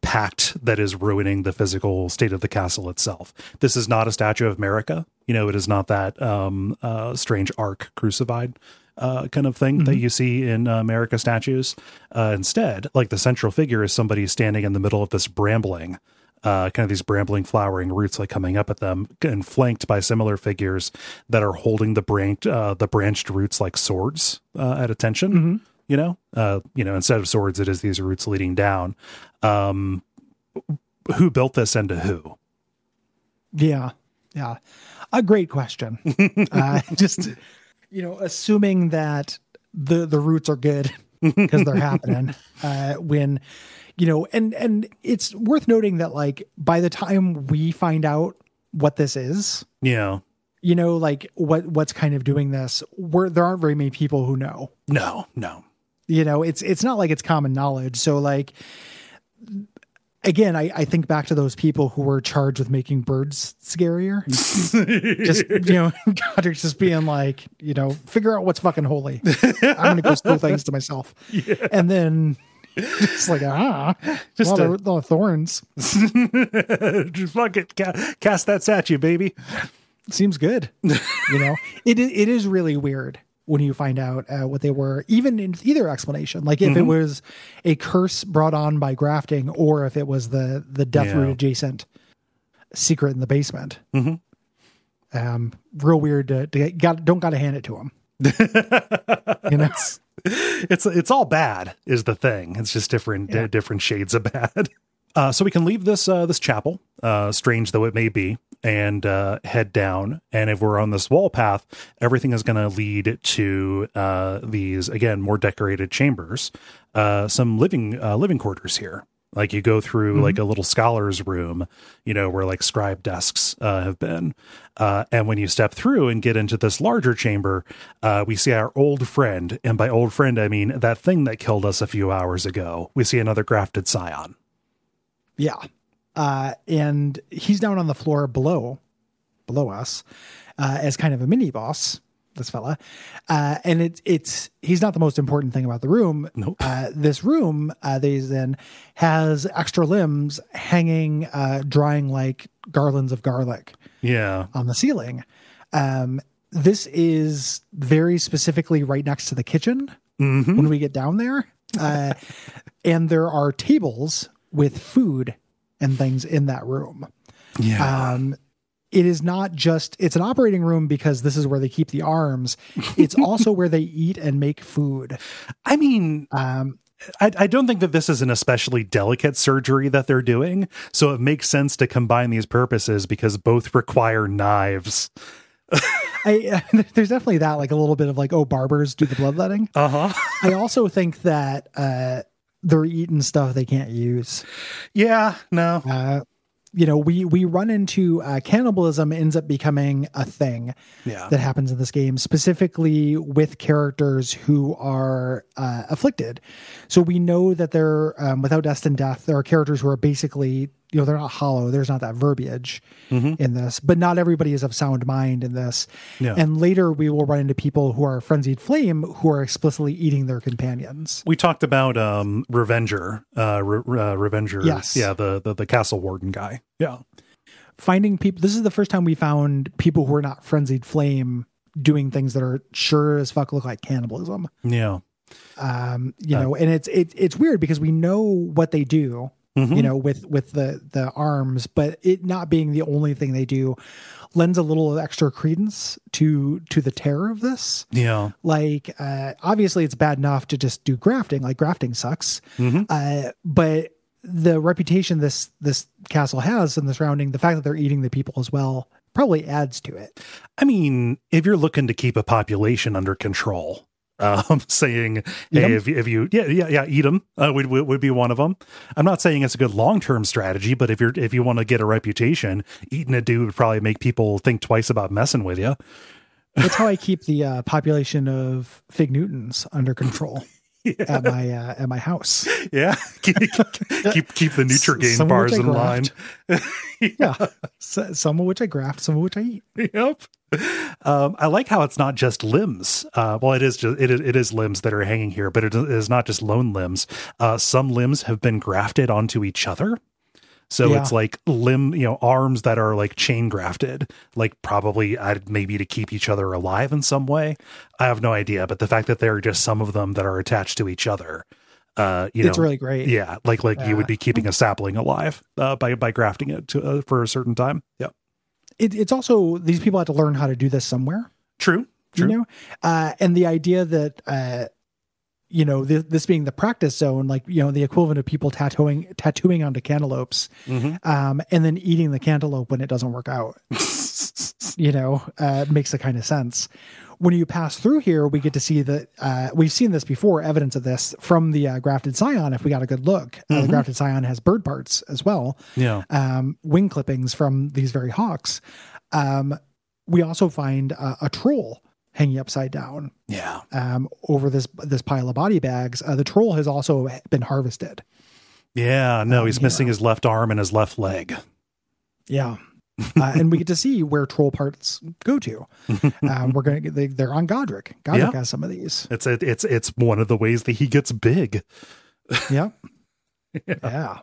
pact that is ruining the physical state of the castle itself. This is not a statue of Marika. You know, it is not that um, uh, strange arc crucified uh, kind of thing mm-hmm. that you see in uh, Marika statues. Uh, instead, like the central figure is somebody standing in the middle of this brambling. Uh, kind of these brambling, flowering roots like coming up at them and flanked by similar figures that are holding the branched, uh, the branched roots like swords uh, at attention, mm-hmm. you know, uh, you know, instead of swords, it is these roots leading down. Um, who built this and to who? Yeah. Yeah. A great question. uh, just, you know, assuming that the, the roots are good because they're happening uh, when, you know, and, and it's worth noting that, like, by the time we find out what this is, yeah, you know, like what, what's kind of doing this, we're, there aren't very many people who know. No, no. You know, it's, it's not like it's common knowledge. So like, again, I, I think back to those people who were charged with making birds scarier, just, you know, Godrick's just being like, you know, figure out what's fucking holy. I'm going to go steal things to myself. Yeah. And then, Just like, ah, just a lot, a, of, a lot of thorns. Just fuck it, ca- cast that statue, baby. Seems good. You know, it it is really weird when you find out uh, what they were, even in either explanation. Like if mm-hmm. it was a curse brought on by grafting, or if it was the the death yeah. root adjacent secret in the basement. Mm-hmm. Um, real weird. To, to got don't got to hand it to him. You know, it's, it's it's all bad is the thing. It's just different yeah. d- different shades of bad. Uh, so we can leave this uh, this chapel, uh, strange though it may be, and uh, head down. And if we're on this wall path, everything is going to lead to uh, these, again, more decorated chambers, uh, some living uh, living quarters here. Like you go through mm-hmm. like a little scholar's room, you know, where like scribe desks uh, have been. Uh, and when you step through and get into this larger chamber, uh, we see our old friend. And by old friend, I mean that thing that killed us a few hours ago. We see another grafted scion. Yeah. Uh, and he's down on the floor below, below us uh, as kind of a mini boss, this fella. Uh, and it, it's, he's not the most important thing about the room. Nope. Uh, this room uh, that he's in has extra limbs hanging, uh, drying like garlands of garlic yeah. on the ceiling. Um, this is very specifically right next to the kitchen mm-hmm. when we get down there. Uh, and there are tables with food and things in that room. Yeah. Um, it is not just, it's an operating room because this is where they keep the arms. It's also where they eat and make food. I mean, um, I, I don't think that this is an especially delicate surgery that they're doing. So it makes sense to combine these purposes because both require knives. I, uh, there's definitely that, like a little bit of like, oh, barbers do the bloodletting. Uh-huh. I also think that, uh, they're eating stuff they can't use. Yeah, no. Uh, you know, we, we run into uh, cannibalism ends up becoming a thing yeah. that happens in this game, specifically with characters who are uh, afflicted. So we know that they're, um, without destined death, there are characters who are basically, you know, they're not hollow. There's not that verbiage mm-hmm. in this, but not everybody is of sound mind in this. Yeah. And later we will run into people who are frenzied flame who are explicitly eating their companions. We talked about um, Revenger, uh, Re- uh, Revenger. Yes. Yeah. The, the, the castle warden guy. Yeah. Finding people. This is the first time we found people who are not frenzied flame doing things that are sure as fuck look like cannibalism. Yeah. Um, you uh, know, and it's, it, it's weird because we know what they do. Mm-hmm. You know, with, with the, the arms, but it not being the only thing they do lends a little extra credence to, to the terror of this. Yeah. Like, uh, obviously it's bad enough to just do grafting, like grafting sucks. Mm-hmm. Uh, but the reputation this, this castle has in the surrounding, the fact that they're eating the people as well, probably adds to it. I mean, if you're looking to keep a population under control, Um, saying, hey, if, if you, yeah, yeah, yeah, eat them, uh, would, would be one of them. I'm not saying it's a good long-term strategy, but if you're, if you want to get a reputation, eating a dude would probably make people think twice about messing with you. That's how I keep the uh, population of Fig Newtons under control yeah. at my, uh, at my house. Yeah. keep, keep, keep the Nutrigrain bars in line. yeah. yeah. So, some of which I graft, some of which I eat. Yep. Um, I like how it's not just limbs. Uh, well, it is just it, it is limbs that are hanging here, but it is not just lone limbs. Uh, some limbs have been grafted onto each other, so yeah. it's like limb, you know, arms that are like chain grafted, like probably uh, maybe to keep each other alive in some way. I have no idea, but the fact that there are just some of them that are attached to each other, uh, you know, it's really great. Yeah, like like yeah. you would be keeping a sapling alive uh, by by grafting it to, uh, for a certain time. Yep. It, it's also, these people had to learn how to do this somewhere. True. True. You know? Uh, and the idea that, uh, you know, th- this being the practice zone, like, you know, the equivalent of people tattooing, tattooing onto cantaloupes mm-hmm. um, and then eating the cantaloupe when it doesn't work out, you know, uh, makes a kind of sense. When you pass through here, we get to see that uh, we've seen this before, evidence of this from the uh, grafted scion. If we got a good look, mm-hmm. uh, the grafted scion has bird parts as well. Yeah. Um, wing clippings from these very hawks. Um, we also find uh, a troll hanging upside down. Yeah. Um, over this, this pile of body bags. Uh, the troll has also been harvested. Yeah. No, um, he's missing know. his left arm and his left leg. Yeah. uh, and we get to see where troll parts go to. Um, we're going to they, they're on Godrick. Godrick yeah. has some of these. It's a, it's, it's one of the ways that he gets big. Yeah. Yeah.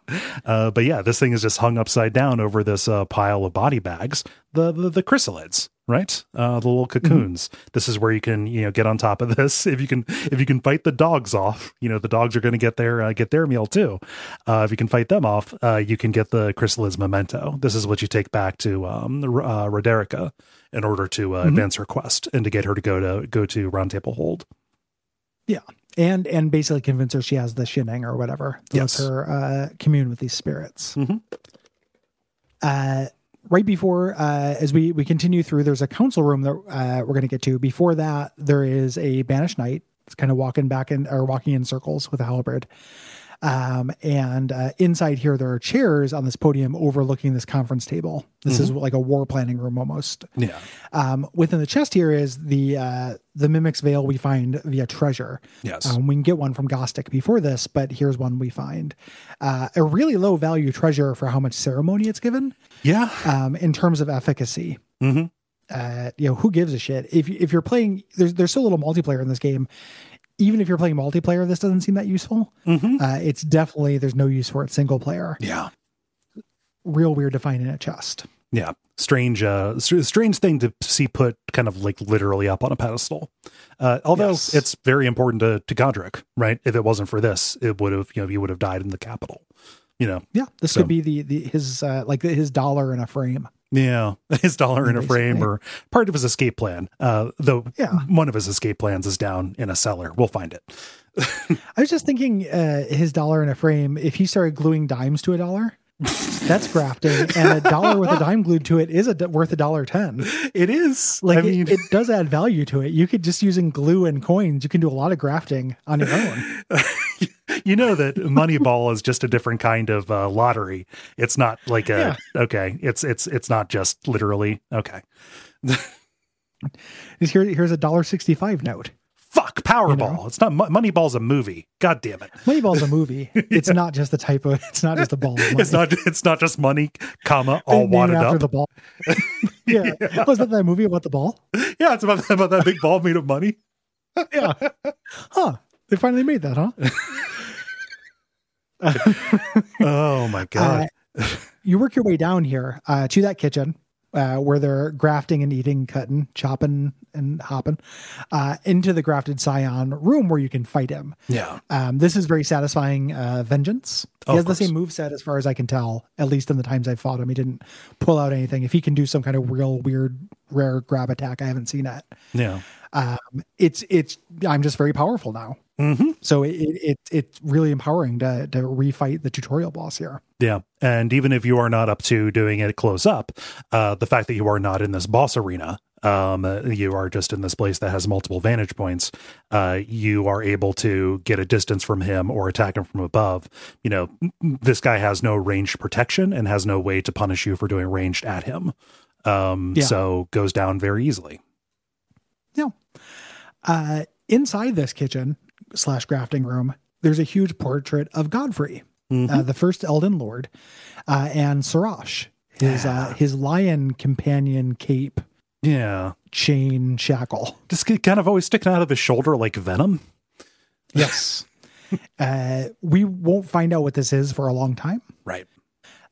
Uh, but yeah, this thing is just hung upside down over this uh, pile of body bags, the the, the chrysalids, right? Uh, the little cocoons. Mm-hmm. This is where you can, you know, get on top of this. If you can, if you can fight the dogs off, you know, the dogs are going to get their, uh, get their meal too. Uh, if you can fight them off, uh, you can get the chrysalids memento. This is what you take back to um, uh, Roderica in order to uh, mm-hmm. advance her quest and to get her to go to, go to Roundtable Hold. Yeah. And and basically convince her she has the shinang or whatever. Yes. Let her uh, commune with these spirits. Mm-hmm. Uh, right before, uh, as we, we continue through, there's a council room that uh, we're going to get to. Before that, there is a Banished Knight. It's kind of walking back in, or walking in circles with a halberd. Um, and uh, inside here, there are chairs on this podium overlooking this conference table. This mm-hmm. is like a war planning room almost. Yeah. Um, within the chest here is the... Uh, the Mimic's Veil we find via treasure. Yes. Um, we can get one from Gostoc before this, but here's one we find. Uh, a really low value treasure for how much ceremony it's given. Yeah. Um, in terms of efficacy. Mm-hmm. Uh, you know, who gives a shit? If if you're playing, there's, there's so little multiplayer in this game. Even if you're playing multiplayer, this doesn't seem that useful. Mm-hmm. Uh, it's definitely, there's no use for it single player. Yeah. Real weird to find in a chest. Yeah, strange, uh, strange thing to see put kind of like literally up on a pedestal. Uh, although yes. it's very important to, to Godrick, right? If it wasn't for this, it would have, you know, he would have died in the Capitol, you know? Yeah, this so. could be the, the his, uh, like his dollar in a frame. Yeah, his dollar in a frame or part of his escape plan. Uh, though yeah. one of his escape plans is down in a cellar. We'll find it. I was just thinking uh, his dollar in a frame, if he started gluing dimes to a dollar... That's grafting, and a dollar with a dime glued to it is a d- worth a dollar ten. It is like I it, mean, it does add value to it. You could just using glue and coins. You can do a lot of grafting on your own. You know that Moneyball is just a different kind of uh, lottery. It's not like a yeah. okay. It's it's it's not just literally okay. Here, here's a dollar sixty-five note. Fuck Powerball. You know? It's not Moneyball's a movie. God damn it. Moneyball's a movie. It's yeah. not just a typo. It's not just a ball of money. It's not, it's not just money, comma, all wadded up. The ball. yeah. yeah. Was that that movie about the ball? Yeah. It's about, about that big ball made of money. yeah. Huh. They finally made that, huh? Oh my God. Uh, you work your way down here uh, to that kitchen. Uh, where they're grafting and eating, cutting, chopping and hopping uh, into the Grafted Scion room where you can fight him. Yeah. Um, this is very satisfying uh, vengeance. He oh, has the same moveset as far as I can tell, at least in the times I've fought him. He didn't pull out anything. If he can do some kind of real weird, rare grab attack, I haven't seen that. Yeah. Um, it's, it's, I'm just very powerful now. Mm-hmm. So it, it it's really empowering to to refight the tutorial boss here. Yeah, and even if you are not up to doing it close up, uh, the fact that you are not in this boss arena, um, you are just in this place that has multiple vantage points. Uh, you are able to get a distance from him or attack him from above. You know, this guy has no ranged protection and has no way to punish you for doing ranged at him. Um, yeah. So goes down very easily. Yeah. Uh, inside this kitchen. Slash grafting room, there's a huge portrait of Godfrey, mm-hmm. uh, the first Elden Lord, uh, and Sirach, his yeah. uh, his lion companion cape, yeah, chain shackle, just kind of always sticking out of his shoulder like venom. Yes, uh, we won't find out what this is for a long time, right?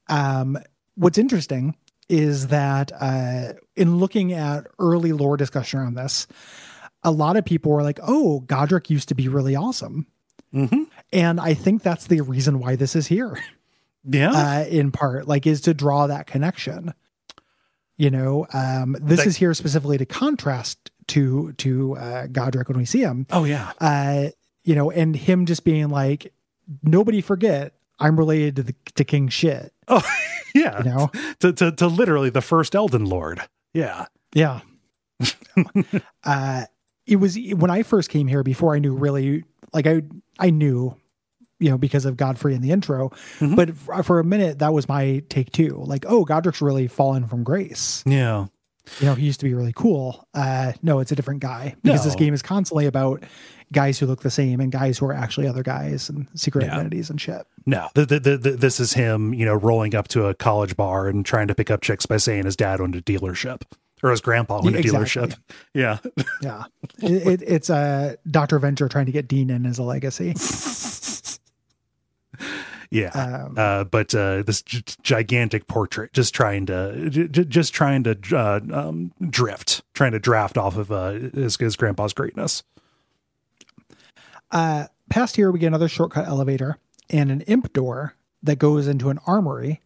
Um, what's interesting is that uh, in looking at early lore discussion around this. A lot of people were like, oh, Godrick used to be really awesome. Mm-hmm. And I think that's the reason why this is here. Yeah. Uh, in part, like, is to draw that connection. You know, um, this like, is here specifically to contrast to to uh, Godrick when we see him. Oh, yeah. Uh, you know, and him just being like, nobody forget, I'm related to, the, to King Shit. Oh, yeah. You know? To, to, to literally the first Elden Lord. Yeah. Yeah. uh It was when I first came here before I knew really like I, I knew, you know, because of Godfrey in the intro, mm-hmm. but f- for a minute, that was my take too. Like, oh, Godrick's really fallen from grace. Yeah. You know, he used to be really cool. Uh, no, it's a different guy because no. this game is constantly about guys who look the same and guys who are actually other guys and secret yeah. identities and shit. No, the, the, the, the, this is him, you know, rolling up to a college bar and trying to pick up chicks by saying his dad owned a dealership. Or his grandpa owned a exactly. dealership. Yeah. Yeah. It, it, it's uh, Doctor Venture trying to get Dean in as a legacy. Yeah. Um, uh, but uh, this g- gigantic portrait, just trying to, g- just trying to uh, um, drift, trying to draft off of uh, his, his grandpa's greatness. Uh, past here, we get another shortcut elevator and an imp door that goes into an armory.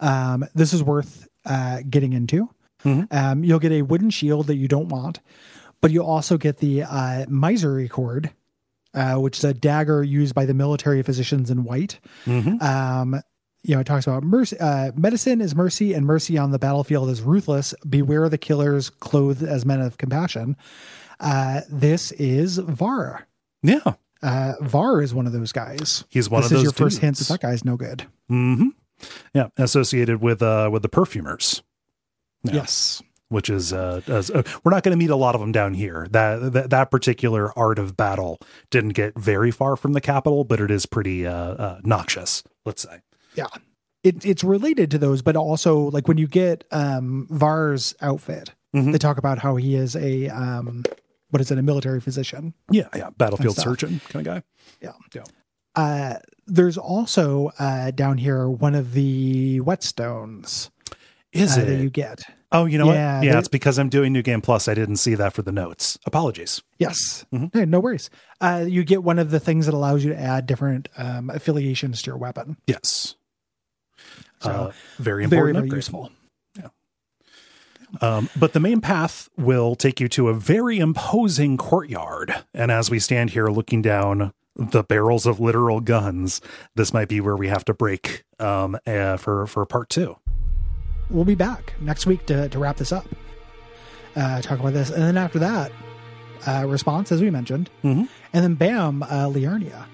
Um, this is worth uh, getting into. Mm-hmm. Um, you'll get a wooden shield that you don't want, but you also get the uh, misery cord, uh, which is a dagger used by the military physicians in white. Mm-hmm. Um, you know, it talks about mercy, uh, medicine is mercy, and mercy on the battlefield is ruthless. Beware the killers clothed as men of compassion. Uh, this is Var. Yeah. Uh, Var is one of those guys. He's one this of those. This is your dudes. First hint that that guy's no good. Mm-hmm. Yeah. Associated with, uh, with the perfumers. No. Yes. Which is, uh, uh, we're not going to meet a lot of them down here. That, that, that particular art of battle didn't get very far from the capital, but it is pretty, uh, uh noxious, let's say. Yeah. It, it's related to those, but also like when you get, um, Var's outfit, mm-hmm. they talk about how he is a, um, what is it? A military physician. Yeah. Yeah. Battlefield surgeon kind of guy. Yeah. Yeah. Uh, there's also, uh, down here, one of the whetstones. Is uh, it that you get? Oh, you know yeah, what? Yeah, it's because I'm doing New Game Plus. I didn't see that for the notes. Apologies. Yes. Mm-hmm. Hey, no worries. Uh, you get one of the things that allows you to add different um, affiliations to your weapon. Yes. So uh, very important. Very, very useful. Yeah. Um, but the main path will take you to a very imposing courtyard. And as we stand here looking down the barrels of literal guns, this might be where we have to break um, uh, for, for part two. We'll be back next week to, to wrap this up, uh, talk about this. And then after that, uh, response, as we mentioned, mm-hmm. and then bam, uh, Liurnia.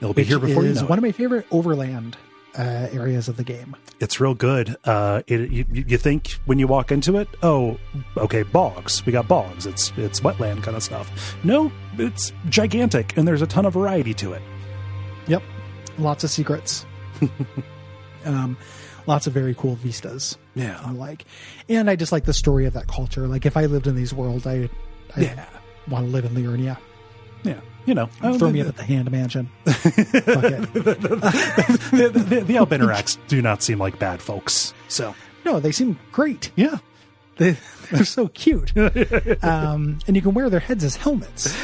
It'll be here before you know it. One of my favorite overland uh, areas of the game. It's real good. Uh, it, you, you think when you walk into it, oh, okay, bogs. We got bogs. It's, it's wetland kind of stuff. No, it's gigantic, and there's a ton of variety to it. Yep. Lots of secrets. um, Lots of very cool vistas. Yeah. I like. And I just like the story of that culture. Like, if I lived in these worlds, I, I yeah. want to live in Liurnia. Yeah. You know. Throw know. me up at the hand mansion. Fuck it. the, the, the, the Albinarax do not seem like bad folks. So. No, they seem great. Yeah. They, they're so cute. um, and you can wear their heads as helmets.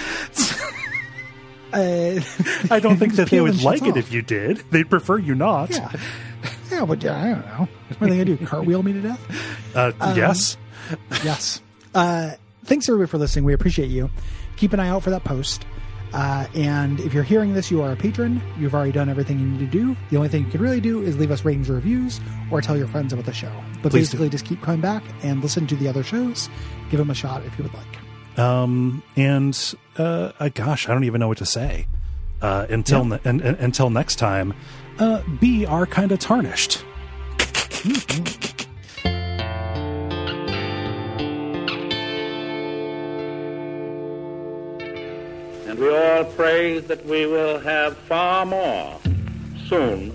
uh, I don't think that they would like off. it if you did. They'd prefer you not. Yeah. Yeah, but yeah, I don't know. What are they going to do? Cartwheel me to death? Uh, um, yes. yes. Uh, thanks, everybody, for listening. We appreciate you. Keep an eye out for that post. Uh, and if you're hearing this, you are a patron. You've already done everything you need to do. The only thing you can really do is leave us ratings or reviews or tell your friends about the show. But Please basically, do. just keep coming back and listen to the other shows. Give them a shot if you would like. Um, and uh, uh, gosh, I don't even know what to say. Uh, until yeah. ne- and, and, until next time. Uh, be our kind of tarnished. And we all pray that we will have far more soon.